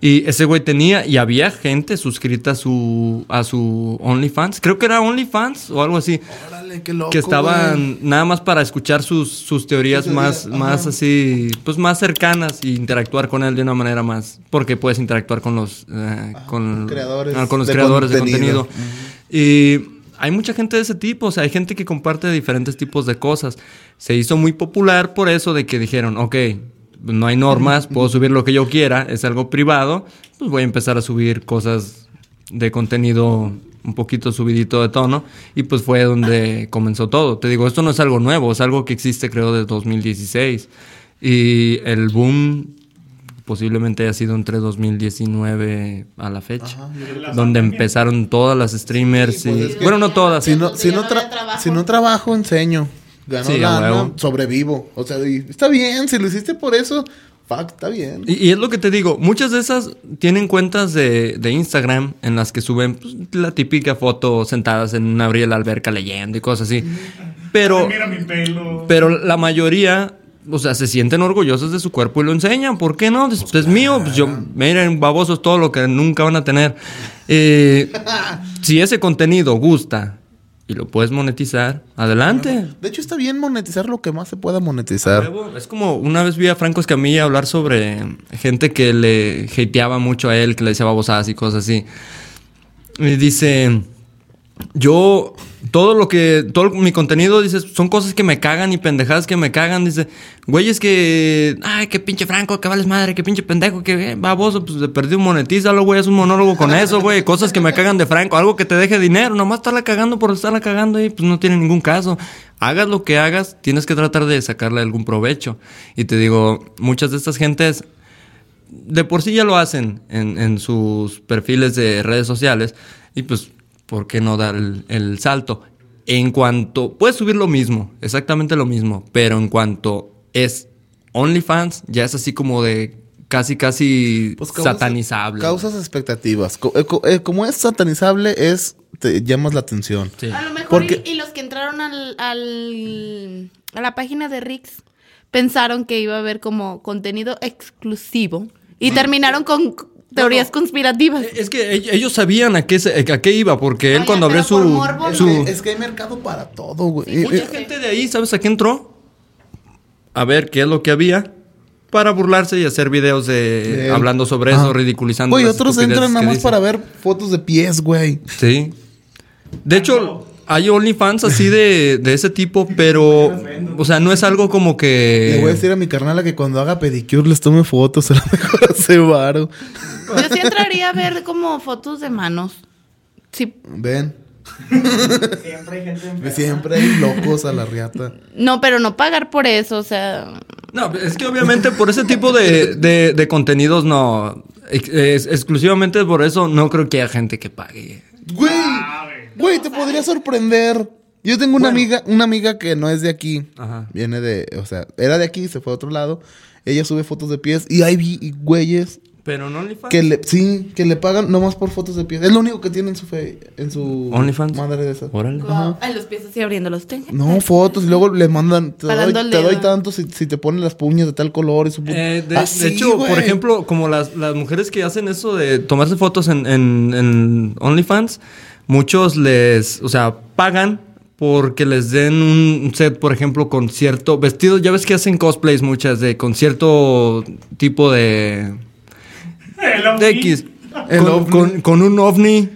Y ese güey tenía, y había gente suscrita a su OnlyFans, creo que era OnlyFans o algo así. Órale, qué loco, que estaban nada más para escuchar sus teorías más así, pues más cercanas, y interactuar con él de una manera más, porque puedes interactuar con los creadores de contenido. Y hay mucha gente de ese tipo, o sea, hay gente que comparte diferentes tipos de cosas. Se hizo muy popular por eso, de que dijeron, ok, no hay normas, puedo subir lo que yo quiera, es algo privado, pues voy a empezar a subir cosas de contenido un poquito subidito de tono, y pues fue donde comenzó todo. Te digo, esto no es algo nuevo, es algo que existe creo desde 2016, y el boom... posiblemente haya sido entre 2019 a la fecha, donde empezaron todas las streamers. Sí, pues bueno, no todas. Si no trabajo, enseño. Gano, sí, gano, sobrevivo. O sea, está bien, si lo hiciste por eso, fuck, está bien. Y es lo que te digo, muchas de esas tienen cuentas de Instagram en las que suben pues la típica foto sentadas en una orilla de la alberca leyendo y cosas así. Pero, mira mi pelo. Pero la mayoría... o sea, se sienten orgullosos de su cuerpo y lo enseñan. ¿Por qué no? Pues es mío. Pues yo, miren, babosos, todo lo que nunca van a tener. Si ese contenido gusta y lo puedes monetizar, adelante. De hecho, está bien monetizar lo que más se pueda monetizar. Es como una vez vi a Franco Escamilla hablar sobre gente que le hateaba mucho a él, que le decía babosadas y cosas así. Y dice... yo, todo mi contenido, dices, son cosas que me cagan y pendejadas que me cagan. Dice, güey, es que, ay, qué pinche Franco, que vales madre, qué pinche pendejo, que baboso, pues te perdí, monetízalo, güey, es un monólogo con eso, güey, cosas que me cagan de Franco, algo que te deje dinero, nomás estarla cagando por estarla cagando y pues no tiene ningún caso. Hagas lo que hagas, tienes que tratar de sacarle algún provecho. Y te digo, muchas de estas gentes de por sí ya lo hacen en sus perfiles de redes sociales y pues... ¿por qué no dar el salto? En cuanto... puedes subir lo mismo, exactamente lo mismo, pero en cuanto es OnlyFans, ya es así como de casi pues satanizable. Causas expectativas. Como es satanizable, te llamas la atención. Sí. A lo mejor porque... y los que entraron a la página de Rix pensaron que iba a haber como contenido exclusivo y terminaron con... teorías conspirativas. Es que ellos sabían a qué iba, porque él cuando abrió su... Es que hay mercado para todo, güey. Sí, mucha gente de ahí, ¿sabes a qué entró? A ver qué es lo que había, para burlarse y hacer videos de hablando sobre eso, ridiculizando. Güey, otros entran nada más para ver fotos de pies, güey. Sí. De hecho, hay OnlyFans así de ese tipo, pero... o sea, no es algo como que... Le voy a decir a mi carnala que cuando haga pedicure les tome fotos, a lo mejor se varo. Yo sí entraría a ver como fotos de manos. Sí. Ven. Siempre hay gente enferma. Siempre hay locos a la riata. No, pero no pagar por eso, o sea... No, es que obviamente por ese tipo de contenidos no... exclusivamente por eso no creo que haya gente que pague. Güey, te podría sorprender. Yo tengo una amiga que no es de aquí. Ajá. Viene de... o sea, era de aquí, se fue a otro lado. Ella sube fotos de pies y ahí vi güeyes... ¿pero en OnlyFans? Que le pagan nomás por fotos de pies. Es lo único que tiene en su OnlyFans. Madre de esas. Órale. Wow. Ay, los pies así abriéndolos. No, fotos. Y luego le mandan... Te doy tanto si te ponen las puñas de tal color. Y su así, de hecho, güey. Por ejemplo, como las mujeres que hacen eso de tomarse fotos en OnlyFans, muchos les... o sea, pagan porque les den un set, por ejemplo, con cierto vestido. Ya ves que hacen cosplays muchas con cierto tipo de... Con un ovni.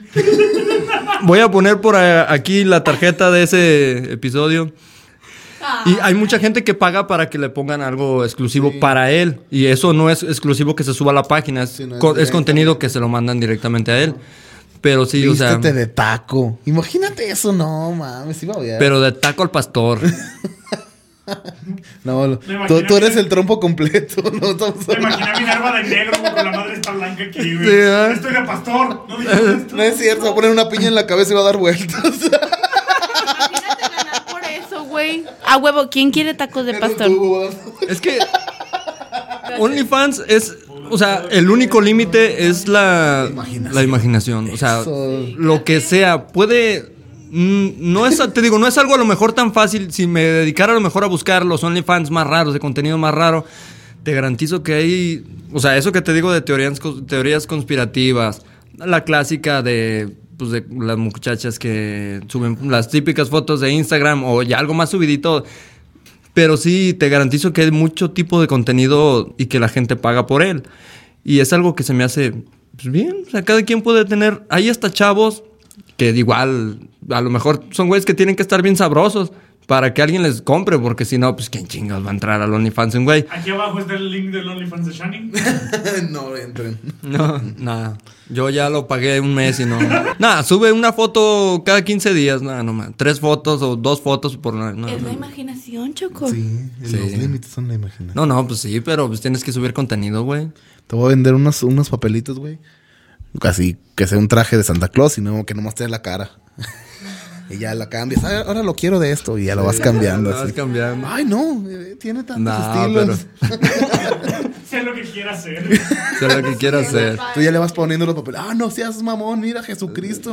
Voy a poner por aquí la tarjeta de ese episodio. Y hay mucha gente que paga para que le pongan algo exclusivo para él. Y eso no es exclusivo que se suba a la página. Es, sí, no es, es contenido que se lo mandan directamente a él. Pero sí, vístete de taco. Imagínate eso, no mames, iba a ver. Pero de taco al pastor. No, tú eres el trompo completo. No estamos. Me imaginé a mi barba de negro porque la madre está blanca aquí, güey. ¿Sí? Esto era pastor. No, no es cierto, va a poner una piña en la cabeza y va a dar vueltas. Imagínate ganar por eso, güey. A huevo, ¿quién quiere tacos de pastor? Es que OnlyFans es... o sea, el único límite es la imaginación. O sea, lo que sea. Puede... no es, te digo, no es algo a lo mejor tan fácil. Si me dedicara a lo mejor a buscar los OnlyFans más raros, de contenido más raro, te garantizo que hay... o sea, eso que te digo de teorías conspirativas, la clásica de las muchachas que suben las típicas fotos de Instagram o ya algo más subidito. Pero sí, te garantizo que hay mucho tipo de contenido y que la gente paga por él. Y es algo que se me hace pues bien. O sea, cada quien puede tener... ahí hasta chavos que igual, a lo mejor son güeyes que tienen que estar bien sabrosos para que alguien les compre, porque si no, pues quién chingados va a entrar al OnlyFans un güey. Aquí abajo está el link del OnlyFans de Shining. No entren. No, nada. Yo ya lo pagué un mes y no. Nada, sube una foto cada 15 días, nada, nomás. 3 fotos o 2 fotos por nada. No, es la imaginación, Choco. Sí. Los límites son la imaginación. No, pues sí, pero pues tienes que subir contenido, güey. Te voy a vender unos papelitos, güey. Así que sea un traje de Santa Claus y no que nomás te dé la cara. Y ya la cambias. Ahora lo quiero de esto. Y ya lo vas cambiando. Lo vas cambiando. Ay, no. Tiene tantos estilos. Pero... sé lo que quiera hacer. Sé lo que quiera hacer. Tú ya le vas poniendo los papeles. Ah, no seas mamón. Mira, Jesucristo.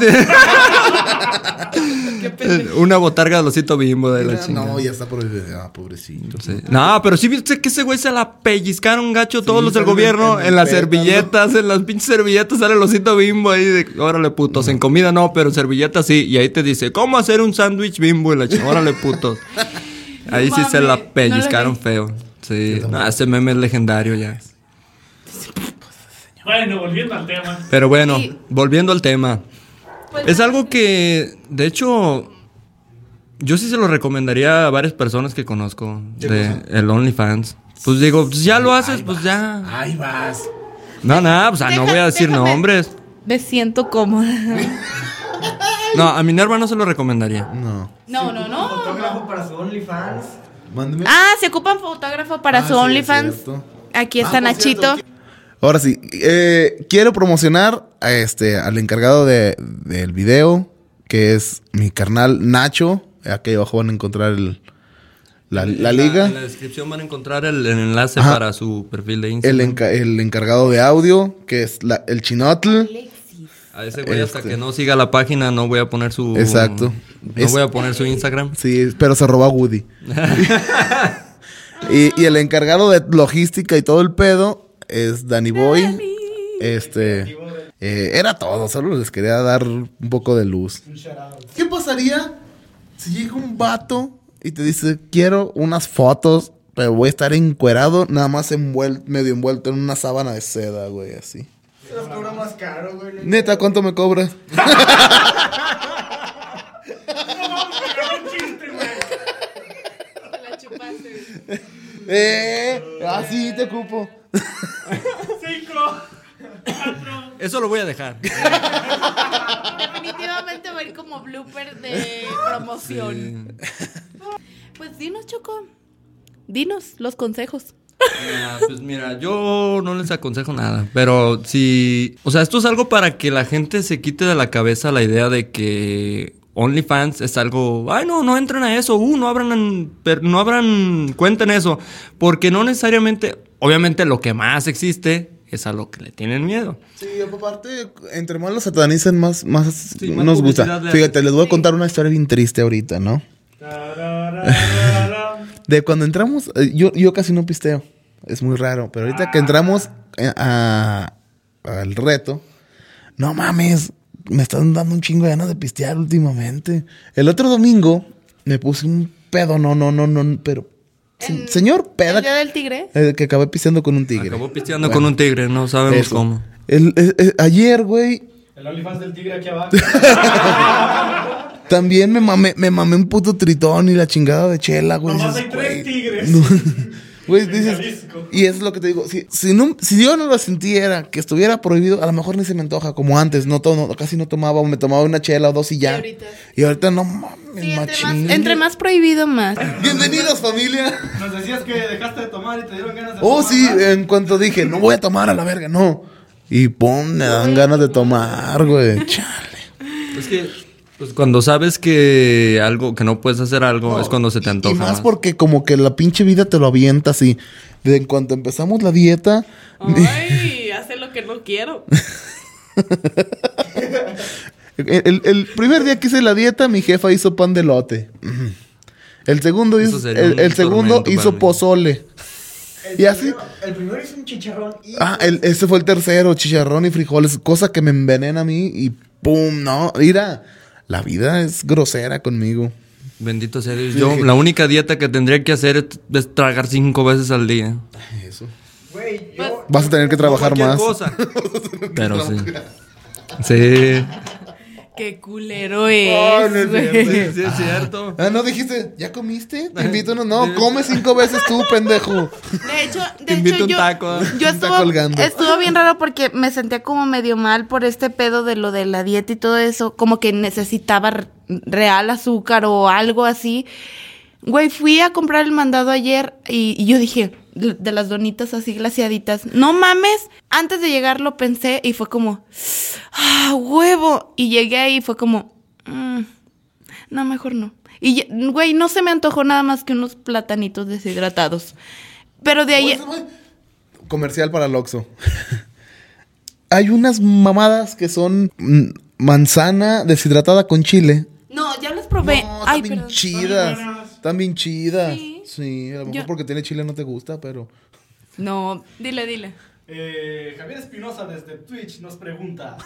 Una botarga de Losito Bimbo de la chingada. No, ya está prohibido. Ah, pobrecito. Sí. No, pero sí viste que ese güey se la pellizcaron gacho todos los del gobierno. En las servilletas, en las pinches servilletas sale Losito Bimbo ahí. Órale, putos. En comida no, pero en servilletas sí. Y ahí te dice... ¿cómo hacer un sándwich Bimbo? Y la chingada, órale, putos. Ahí sí se la pellizcaron feo. Sí, ese meme es legendario ya. Bueno, volviendo al tema. Pero bueno, volviendo al tema. Es algo que, de hecho, yo sí se lo recomendaría a varias personas que conozco de el OnlyFans. Pues digo, pues ya lo haces, pues ya. Ahí vas. No, o sea, no voy a decir nombres. Me siento cómoda. No, a Minerva no se lo recomendaría. No. Fotógrafo para su OnlyFans. Mándeme. Ah, se ocupan fotógrafo para su OnlyFans. Aquí está Nachito. Ahora sí, quiero promocionar al encargado del video, que es mi carnal Nacho. Aquí abajo van a encontrar la liga. En la descripción van a encontrar el enlace para su perfil de Instagram. El encargado de audio, que es el Chinotl. A ese güey hasta que no siga la página no voy a poner su... Exacto. Voy a poner su Instagram. Sí, pero se robó a Woody. y el encargado de logística y todo el pedo es Danny Boy. Era todo, solo les quería dar un poco de luz. ¿Qué pasaría si llega un vato y te dice, quiero unas fotos, pero voy a estar encuerado, nada más medio envuelto en una sábana de seda, güey, así? Se los cobra más caro, güey. Neta, ¿cuánto me cobra? Así te cupo. 5, 4. Eso lo voy a dejar. Definitivamente va a ir como blooper de promoción. Sí. Pues dinos, Choco. Dinos los consejos. Pues mira, yo no les aconsejo nada, pero si... O sea, esto es algo para que la gente se quite de la cabeza la idea de que OnlyFans es algo... Ay, no entren a eso, no abran cuenta en eso. Porque no necesariamente... Obviamente lo que más existe es a lo que le tienen miedo. Sí, aparte, entre más los satanicen, más nos gusta. Fíjate, les voy a contar una historia bien triste ahorita, ¿no? De cuando entramos, yo casi no pisteo. Es muy raro. Pero ahorita que entramos al reto, no mames, me están dando un chingo de ganas de pistear últimamente. El otro domingo me puse un pedo, no, pero... Señor peda. ¿El día del tigre? Que acabé pisteando con un tigre. Acabó pisteando con un tigre, no sabemos cómo. Ayer, güey. El OnlyFans del tigre aquí abajo. También me mamé un puto tritón y la chingada de chela, güey. Nomás hay 3 tigres. Güey, dices. Y eso es lo que te digo. Si yo no lo sintiera que estuviera prohibido, a lo mejor ni se me antoja, como antes. Casi no tomaba, o me tomaba una chela o 2 y ya. Y ahorita no mames, sí, machín. Entre más prohibido, más. Bienvenidos, familia. Nos decías que dejaste de tomar y te dieron ganas de tomar. Oh, sí, en cuanto dije, no voy a tomar a la verga, no. Y pum, me dan ganas de tomar, güey. Chale. Es que... Pues cuando sabes que algo, que no puedes hacer algo, es cuando se te antoja. Y más porque como que la pinche vida te lo avienta así. En cuanto empezamos la dieta... Ay, hace lo que no quiero. El primer día que hice la dieta, mi jefa hizo pan de elote. El segundo hizo pozole. El primero hizo un chicharrón. Ese fue el tercero, chicharrón y frijoles. Cosa que me envenena a mí y pum, no, mira... La vida es grosera conmigo. Bendito sea Dios. Yo, la única dieta que tendría que hacer es tragar 5 veces al día. Eso. Güey, yo... Vas a tener que trabajar más. Cosa. Pero trabajar. Sí. Qué culero es. Oh, no es cierto. Sí, es cierto. No dijiste, ¿ya comiste? Te invito a uno. No, come 5 veces tú, pendejo. De hecho, un taco. Yo estuvo bien raro porque me sentía como medio mal por este pedo de lo de la dieta y todo eso. Como que necesitaba real azúcar o algo así. Güey, fui a comprar el mandado ayer y yo dije, de las donitas así glaciaditas, no mames, antes de llegar lo pensé y fue como, ah, huevo, y llegué ahí y fue como, no, mejor no, y güey, no se me antojó nada más que unos platanitos deshidratados, pero de ahí... Comercial para el Oxxo. Hay unas mamadas que son manzana deshidratada con chile. No, ya las probé. No, ay, bien chidas. Están bien chidas. Sí, a lo mejor porque tiene chile no te gusta, pero... No, dile. Javier Espinosa desde Twitch nos pregunta.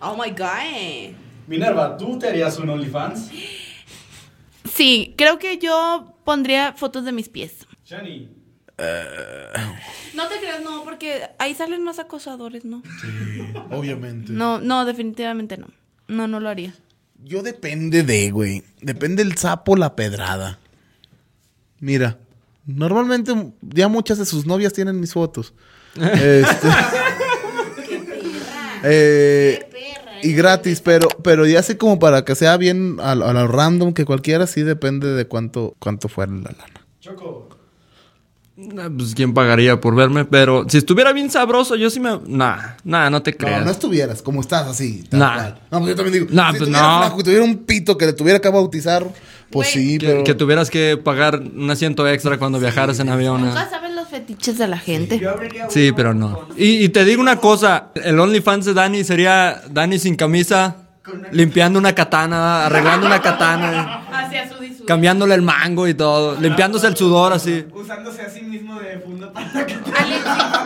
Oh, my God. Minerva, ¿tú te harías un OnlyFans? Sí, creo que yo pondría fotos de mis pies. Shani. No te creas, no, porque ahí salen más acosadores, ¿no? Sí, obviamente. No, definitivamente no. No lo haría. Yo depende güey. Depende el sapo, la pedrada. Mira, normalmente ya muchas de sus novias tienen mis fotos. ¡Qué perra! Y gratis, pero ya sé como para que sea bien a lo random que cualquiera, sí depende de cuánto fuera la lana. Choco, Pues quién pagaría por verme, pero si estuviera bien sabroso, yo sí me... Nah, no te creas. No, no estuvieras como estás así. Nah. No, pues yo también digo, si pues tuviera un pito que le tuviera que bautizar, pues sí, pero... Que tuvieras que pagar un asiento extra cuando viajaras en avión. Nunca saben los fetiches de la gente. Sí, pero no. Y te digo una cosa, el OnlyFans de Dani sería Dani sin camisa, limpiando una katana, arreglando una katana. Hacia su disfrute. Cambiándole el mango y todo. Limpiándose el sudor así. Usándose a sí mismo de funda para la katana.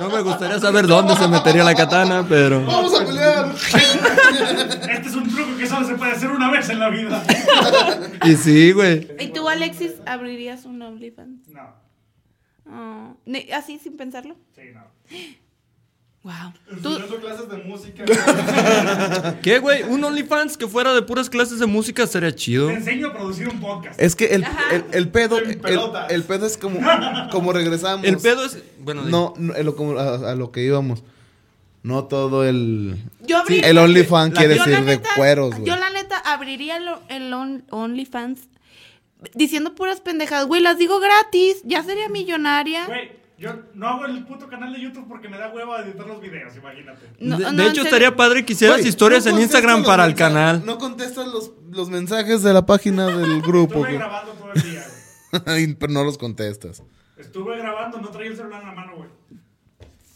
No me gustaría saber dónde se metería la katana, pero... ¡Vamos a pelear! Este es un truco que solo se puede hacer una vez en la vida. Y sí, güey. ¿Y tú, Alexis, abrirías un OnlyFans? No. ¿Así, sin pensarlo? Sí, no. Wow. Enseñando clases de música. ¿Qué, güey? Un OnlyFans que fuera de puras clases de música sería chido. Te enseño a producir un podcast. Es que el pedo... El pedo es como regresamos. El pedo es... Bueno, a lo que íbamos. No todo el... El OnlyFans quiere decir de cueros, güey. Yo, la neta, abriría el OnlyFans diciendo puras pendejadas. Güey, las digo gratis. Ya sería millonaria. Güey. Yo no hago el puto canal de YouTube porque me da hueva editar los videos, imagínate. De hecho, estaría padre que hicieras historias en Instagram para el canal. No contestas los mensajes de la página del grupo. Estuve grabando todo el día, güey. Pero no los contestas. Estuve grabando, no traía el celular en la mano, güey.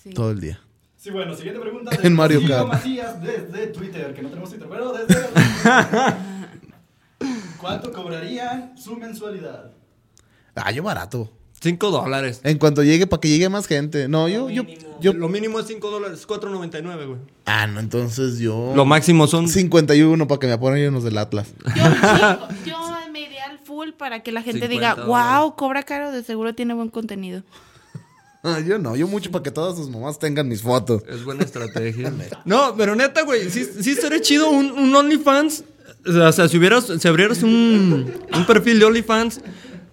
Sí. Todo el día. Sí, bueno, siguiente pregunta. En Mario Kart. Macías desde Twitter, que no tenemos Twitter, pero desde... ¿Cuánto cobraría su mensualidad? Yo barato. $5. En cuanto llegue, para que llegue más gente. No, yo... Lo mínimo es $5, $4.99, güey. No, entonces yo... Lo máximo son... 51 para que me apoyen unos del Atlas. Yo me iré al full para que la gente diga, wow, cobra caro, de seguro tiene buen contenido. Yo no, yo mucho para que todas sus mamás tengan mis fotos. Es buena estrategia. No, pero neta, güey, sí sería chido un OnlyFans. O sea, si abrieras un perfil de OnlyFans...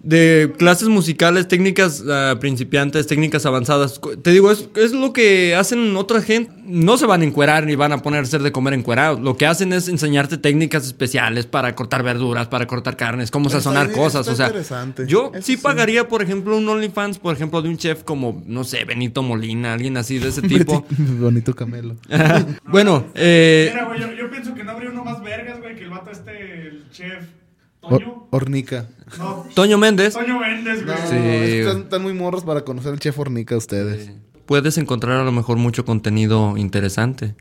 De clases musicales, técnicas principiantes, técnicas avanzadas. Te digo, es lo que hacen otra gente. No se van a encuerar ni van a poner hacer de comer encuerados. Lo que hacen es enseñarte técnicas especiales para cortar verduras, para cortar carnes, cómo sazonar cosas. O sea, interesante. Yo eso sí pagaría, por ejemplo, un OnlyFans, por ejemplo, de un chef como, no sé, Benito Molina, alguien así de ese tipo. Bonito Camelo. Bueno, Mira, güey, yo pienso que no habría uno más vergas, güey, que el vato el chef... Hornica. No. Toño Méndez, güey. No, sí. Están muy morros para conocer al chef Hornica ustedes. Sí. Puedes encontrar a lo mejor mucho contenido interesante.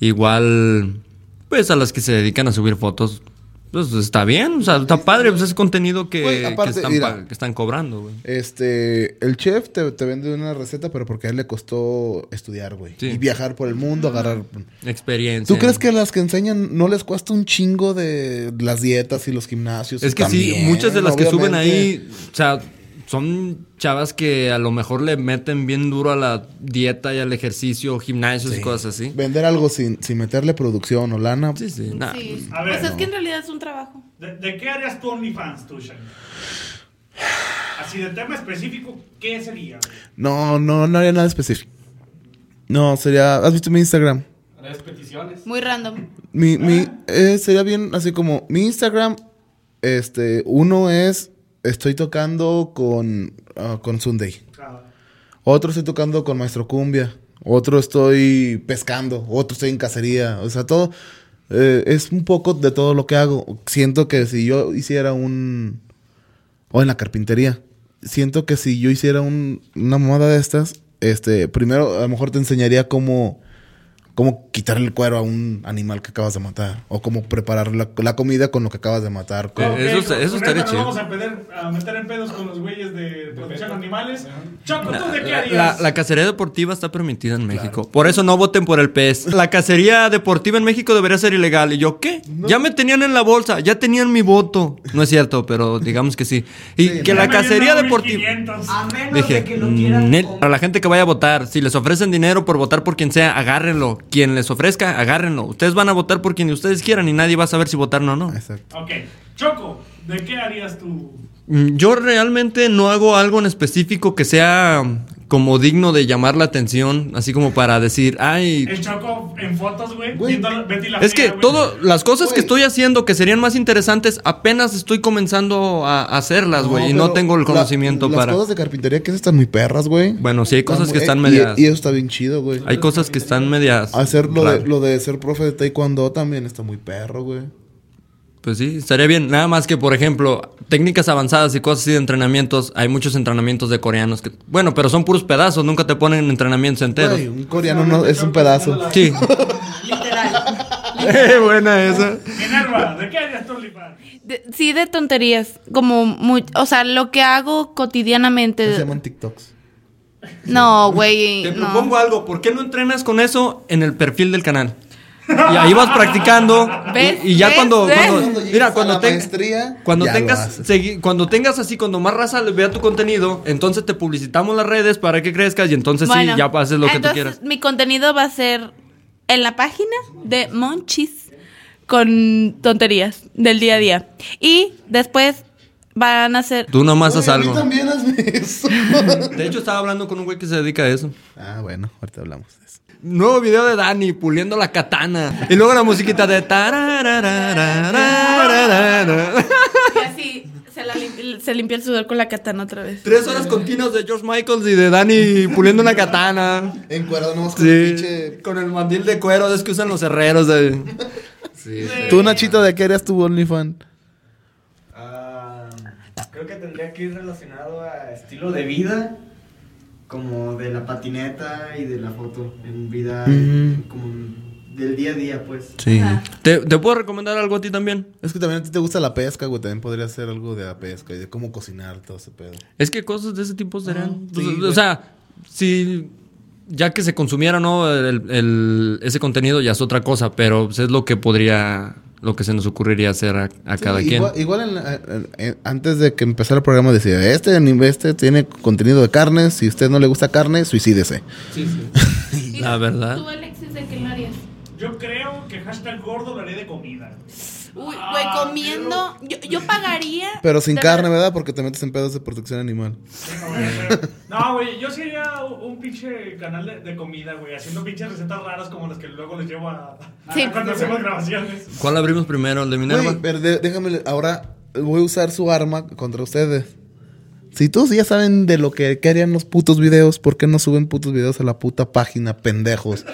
Igual, pues a las que se dedican a subir fotos, pues está bien, o sea, está padre, pues es contenido que, aparte, que están cobrando, güey. El chef te vende una receta, pero porque a él le costó estudiar, güey. Sí. Y viajar por el mundo, agarrar... Experiencia. ¿Tú crees que las que enseñan no les cuesta un chingo de las dietas y los gimnasios? Es que también, sí, muchas de las obviamente. Que suben ahí, o sea... Son chavas que a lo mejor le meten bien duro a la dieta y al ejercicio, gimnasios y cosas así. Vender algo sin meterle producción o lana. Sí. Nah. Sí. A ver, pues es que en realidad es un trabajo. ¿De qué harías tu OnlyFans, tú, Shani? Así de tema específico, ¿qué sería? No haría nada específico. No, sería... ¿Has visto mi Instagram? ¿Harías peticiones? Muy random. Sería bien así como... Mi Instagram, uno es... Estoy tocando con Sunday. Otro estoy tocando con Maestro Cumbia. Otro estoy pescando. Otro estoy en cacería. O sea, todo... es un poco de todo lo que hago. Siento que si yo hiciera en la carpintería. Siento que si yo hiciera una moda de estas... Primero, a lo mejor te enseñaría cómo quitarle el cuero a un animal que acabas de matar. O cómo preparar la comida con lo que acabas de matar. Eso estaría chido. Vamos a meter en pedos con los güeyes de protección de animales. Chaco, ¿tú de qué harías? La cacería deportiva está permitida en México. Por eso no voten por el pez. La cacería deportiva en México debería ser ilegal. ¿Y yo qué? No. Ya me tenían en la bolsa. Ya tenían mi voto. No es cierto, pero digamos que sí. Y sí, que la cacería deportiva... A menos de que lo quieran... Para la gente que vaya a votar, si les ofrecen dinero por votar por quien sea, agárrenlo. Quien les ofrezca, agárrenlo. Ustedes van a votar por quien ustedes quieran y nadie va a saber si votaron o no. Exacto. Ok. Choco, ¿de qué harías tú? Yo realmente no hago algo en específico que sea... como digno de llamar la atención, así como para decir, ay... El Choco en fotos, güey, viendo Betty la Fea. Es que todas las cosas que estoy haciendo que serían más interesantes, apenas estoy comenzando a hacerlas, güey, y no tengo el conocimiento para... Las cosas de carpintería que están muy perras, güey. Bueno, sí, hay cosas que están medias... Y eso está bien chido, güey. Hay cosas que están medias... Hacer lo de ser profe de taekwondo también está muy perro, güey. Pues sí, estaría bien. Nada más que, por ejemplo, técnicas avanzadas y cosas así de entrenamientos. Hay muchos entrenamientos de coreanos que... Bueno, pero son puros pedazos. Nunca te ponen entrenamientos enteros. Güey, un coreano no es un pedazo. Sí. Literal. Buena esa. Minerva, ¿de qué harías tú, Lipar? Sí, de tonterías. Como muy... O sea, lo que hago cotidianamente. Se llaman TikToks. No, güey. Te propongo algo. ¿Por qué no entrenas con eso en el perfil del canal? Y ahí vas practicando. ¿Ves? Y ya cuando tengas así, cuando más raza vea tu contenido, entonces te publicitamos las redes para que crezcas. Y entonces bueno, sí, ya haces lo que tú quieras. Mi contenido va a ser en la página de Monchis, con tonterías del día a día. Y después van a hacer... Tú nomás haz algo. También hazme eso. De hecho, estaba hablando con un güey que se dedica a eso. Ah, bueno, ahorita hablamos de eso. Nuevo video de Dani puliendo la katana. Y luego la musiquita de... Y así se limpia el sudor con la katana otra vez. 3 horas continuas de George Michaels y de Dani puliendo una katana. Encuadrándonos con el pinche... Con el mandil de cuero, es que usan los herreros. Sí. Tú, Nachito, ¿de qué eres tu OnlyFans? Creo que tendría que ir relacionado a estilo de vida... Como de la patineta y de la foto en vida, como del día a día, pues. Sí. Ah. ¿Te puedo recomendar algo a ti también? Es que también a ti te gusta la pesca, güey. También podría hacer algo de la pesca y de cómo cocinar todo ese pedo. Es que cosas de ese tipo serán... ya que se consumiera, ¿no? Ese contenido ya es otra cosa, pero es lo que podría... Lo que se nos ocurriría hacer a cada quien. Igual, antes de que empezara el programa decía, este tiene contenido de carne. Si a usted no le gusta carne, suicídese. Sí. La verdad. ¿Tú, Alexis, de qué lo harías? Yo creo que #gordo lo haré de comida. Uy, güey, comiendo... Yo pagaría... Pero sin carne, ¿verdad? Porque te metes en pedos de protección animal. No, güey, yo sí haría un pinche canal de comida, güey. Haciendo pinches recetas raras como las que luego les llevo cuando hacemos grabaciones. ¿Cuál abrimos primero? ¿El de Minerva? Güey, déjame... Ahora voy a usar su arma contra ustedes. Si todos ya saben de lo que harían los putos videos, ¿por qué no suben putos videos a la puta página, pendejos?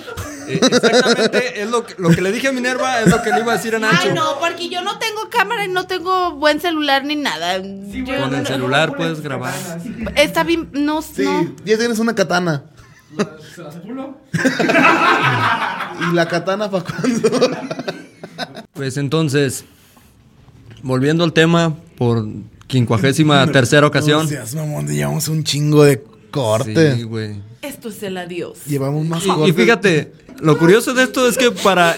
Exactamente, es lo que le dije a Minerva, es lo que le iba a decir a Nacho. Ay, no, porque yo no tengo cámara y no tengo buen celular ni nada. Sí, bueno, con el celular puedes grabar. Está bien, no sé. Sí, no. Ya tienes una katana. ¿Se las pulo? ¿Y la katana para cuándo? Pues entonces, volviendo al tema, por 53ª ocasión. O sea, mamón, llevamos un chingo de corte. Sí, güey. Esto es el adiós. Llevamos más cortes. Y fíjate, lo curioso de esto es que para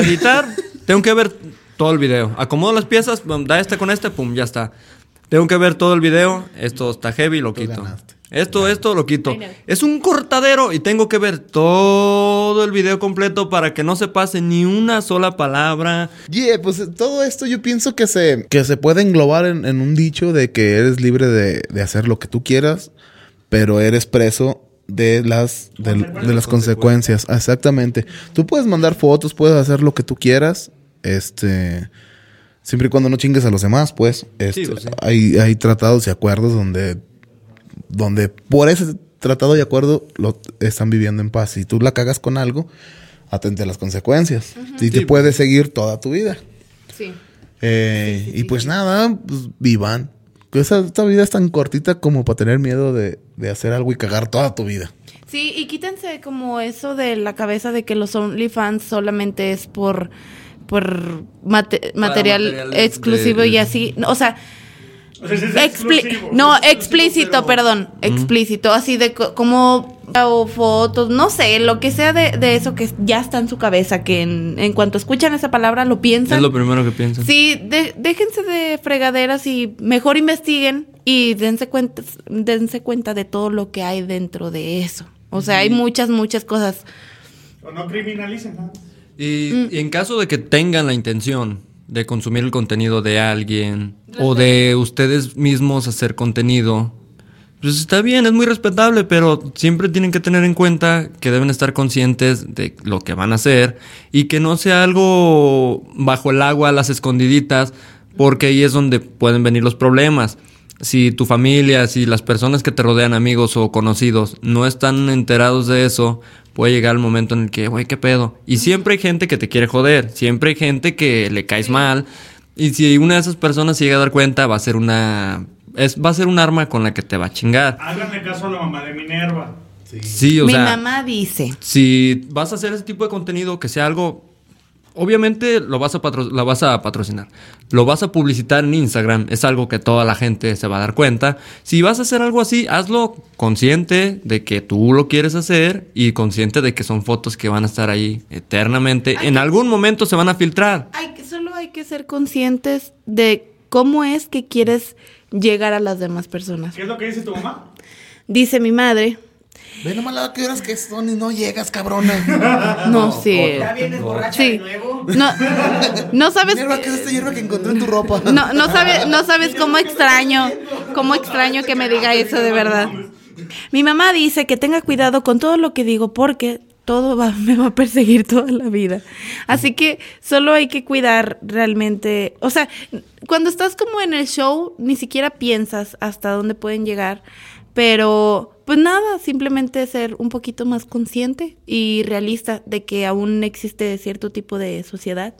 editar tengo que ver todo el video. Acomodo las piezas, da esta con esta, pum, ya está. Tengo que ver todo el video. Esto está heavy, lo quito. Esto lo quito. Es un cortadero y tengo que ver todo el video completo para que no se pase ni una sola palabra. Pues todo esto yo pienso que se puede englobar en un dicho de que eres libre de hacer lo que tú quieras, pero eres preso de las consecuencias. Exactamente. Tú puedes mandar fotos, puedes hacer lo que tú quieras, siempre y cuando no chingues a los demás, pues. Hay tratados y acuerdos donde por ese tratado y acuerdo lo están viviendo en paz. Si tú la cagas con algo, atente a las consecuencias. Uh-huh. Y te puede seguir toda tu vida. Sí. Sí. Y pues nada, pues, vivan. Esta vida es tan cortita como para tener miedo de hacer algo y cagar toda tu vida. Sí, y quítense como eso de la cabeza de que los OnlyFans solamente es por material exclusivo y así. O sea... Explícito, así de como o fotos, no sé, lo que sea de eso que ya está en su cabeza, que en cuanto escuchan esa palabra lo piensan. Es lo primero que piensan. Sí, déjense de fregaderas y mejor investiguen y dense cuenta de todo lo que hay dentro de eso. O sea, hay muchas cosas. O no criminalicen, ¿no? Y en caso de que tengan la intención de consumir el contenido de alguien o de ustedes mismos hacer contenido, Pues está bien, es muy respetable, pero siempre tienen que tener en cuenta que deben estar conscientes de lo que van a hacer y que no sea algo bajo el agua, las escondiditas, porque ahí es donde pueden venir los problemas. Si tu familia, si las personas que te rodean, amigos o conocidos, no están enterados de eso, puede llegar el momento en el que, güey, ¿qué pedo? Y siempre hay gente que te quiere joder, siempre hay gente que le caes mal. Y si una de esas personas se llega a dar cuenta, va a ser una... va a ser un arma con la que te va a chingar. Háganle caso a la mamá de Minerva. Sí, o sea, mi mamá dice, si vas a hacer ese tipo de contenido, que sea algo... Obviamente lo vas a patrocinar, lo vas a publicitar en Instagram. Es algo que toda la gente se va a dar cuenta. Si vas a hacer algo así, hazlo consciente de que tú lo quieres hacer y consciente de que son fotos que van a estar ahí eternamente. En algún momento se van a filtrar. Solo hay que ser conscientes de cómo es que quieres llegar a las demás personas. ¿Qué es lo que dice tu mamá? Dice mi madre: ve nomás la que horas que son y no llegas, cabrona. No, sí. ¿Ya vienes borracha de nuevo? No sabes. ¿Qué es esta hierba que encontré en tu ropa? No sabes cómo extraño que me diga eso, de verdad. Mi mamá dice que tenga cuidado con todo lo que digo porque me va a perseguir toda la vida. Así que solo hay que cuidar realmente. O sea, cuando estás como en el show, ni siquiera piensas hasta dónde pueden llegar. Pero pues nada, simplemente ser un poquito más consciente y realista de que aún existe cierto tipo de sociedad.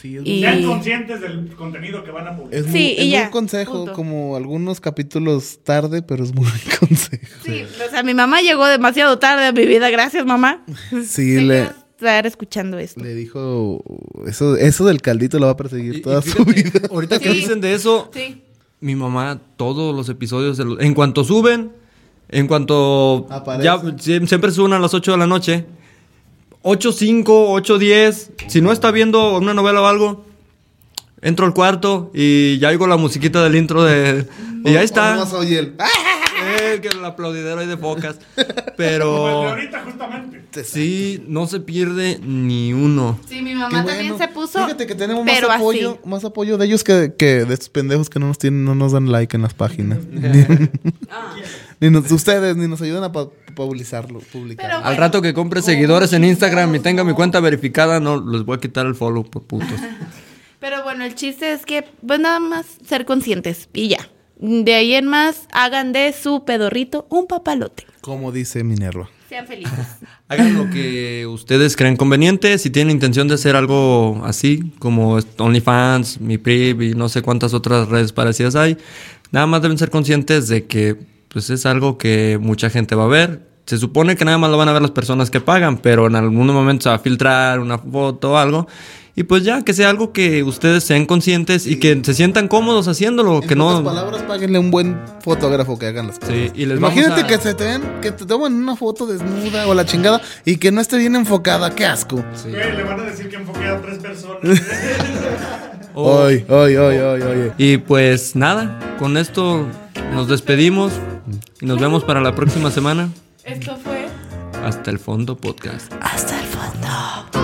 Sí, es sean conscientes del contenido que van a publicar. Es un consejo, punto. Como algunos capítulos tarde, pero es muy consejo. Sí, o sea, mi mamá llegó demasiado tarde a mi vida. Gracias, mamá. Sí, estar escuchando esto. Le dijo, eso del caldito lo va a perseguir toda su vida. Ahorita que dicen de eso, mi mamá, todos los episodios, en cuanto suben... En cuanto aparece. Ya siempre suben a las 8 de la noche, 8:05, 8:10, si no está viendo una novela o algo, entro al cuarto y ya oigo la musiquita del intro de... Y ahí está. No soy él. Que el aplaudidero ahí de focas. Pero... ahorita justamente. Sí, no se pierde ni uno. Sí, mi mamá también se puso... Fíjate que tenemos más apoyo de ellos que de estos pendejos que no nos tienen, no nos dan like en las páginas. Ustedes ni nos ayudan a publicarlo. Pero, al rato que compre seguidores en Instagram y tenga mi cuenta verificada, no les voy a quitar el follow por putos. Pero bueno, el chiste es que, pues nada más ser conscientes y ya. De ahí en más, hagan de su pedorrito un papalote. Como dice Minerva. Sean felices. Hagan lo que ustedes crean conveniente. Si tienen intención de hacer algo así, como OnlyFans, MiPrib y no sé cuántas otras redes parecidas hay, nada más deben ser conscientes de que pues es algo que mucha gente va a ver. Se supone que nada más lo van a ver las personas que pagan, pero en algún momento se va a filtrar una foto o algo. Y pues ya, que sea algo que ustedes sean conscientes y que se sientan cómodos haciéndolo. En pocas palabras, páguenle un buen fotógrafo que hagan las cosas. Sí, y les imagínate que se te ven, que te toman una foto desnuda o la chingada y que no esté bien enfocada, qué asco. Sí. Le van a decir que enfoqué a 3 personas. Oye. Y pues nada, con esto nos despedimos y nos vemos para la próxima semana. Esto fue Hasta el Fondo Podcast. Hasta el Fondo.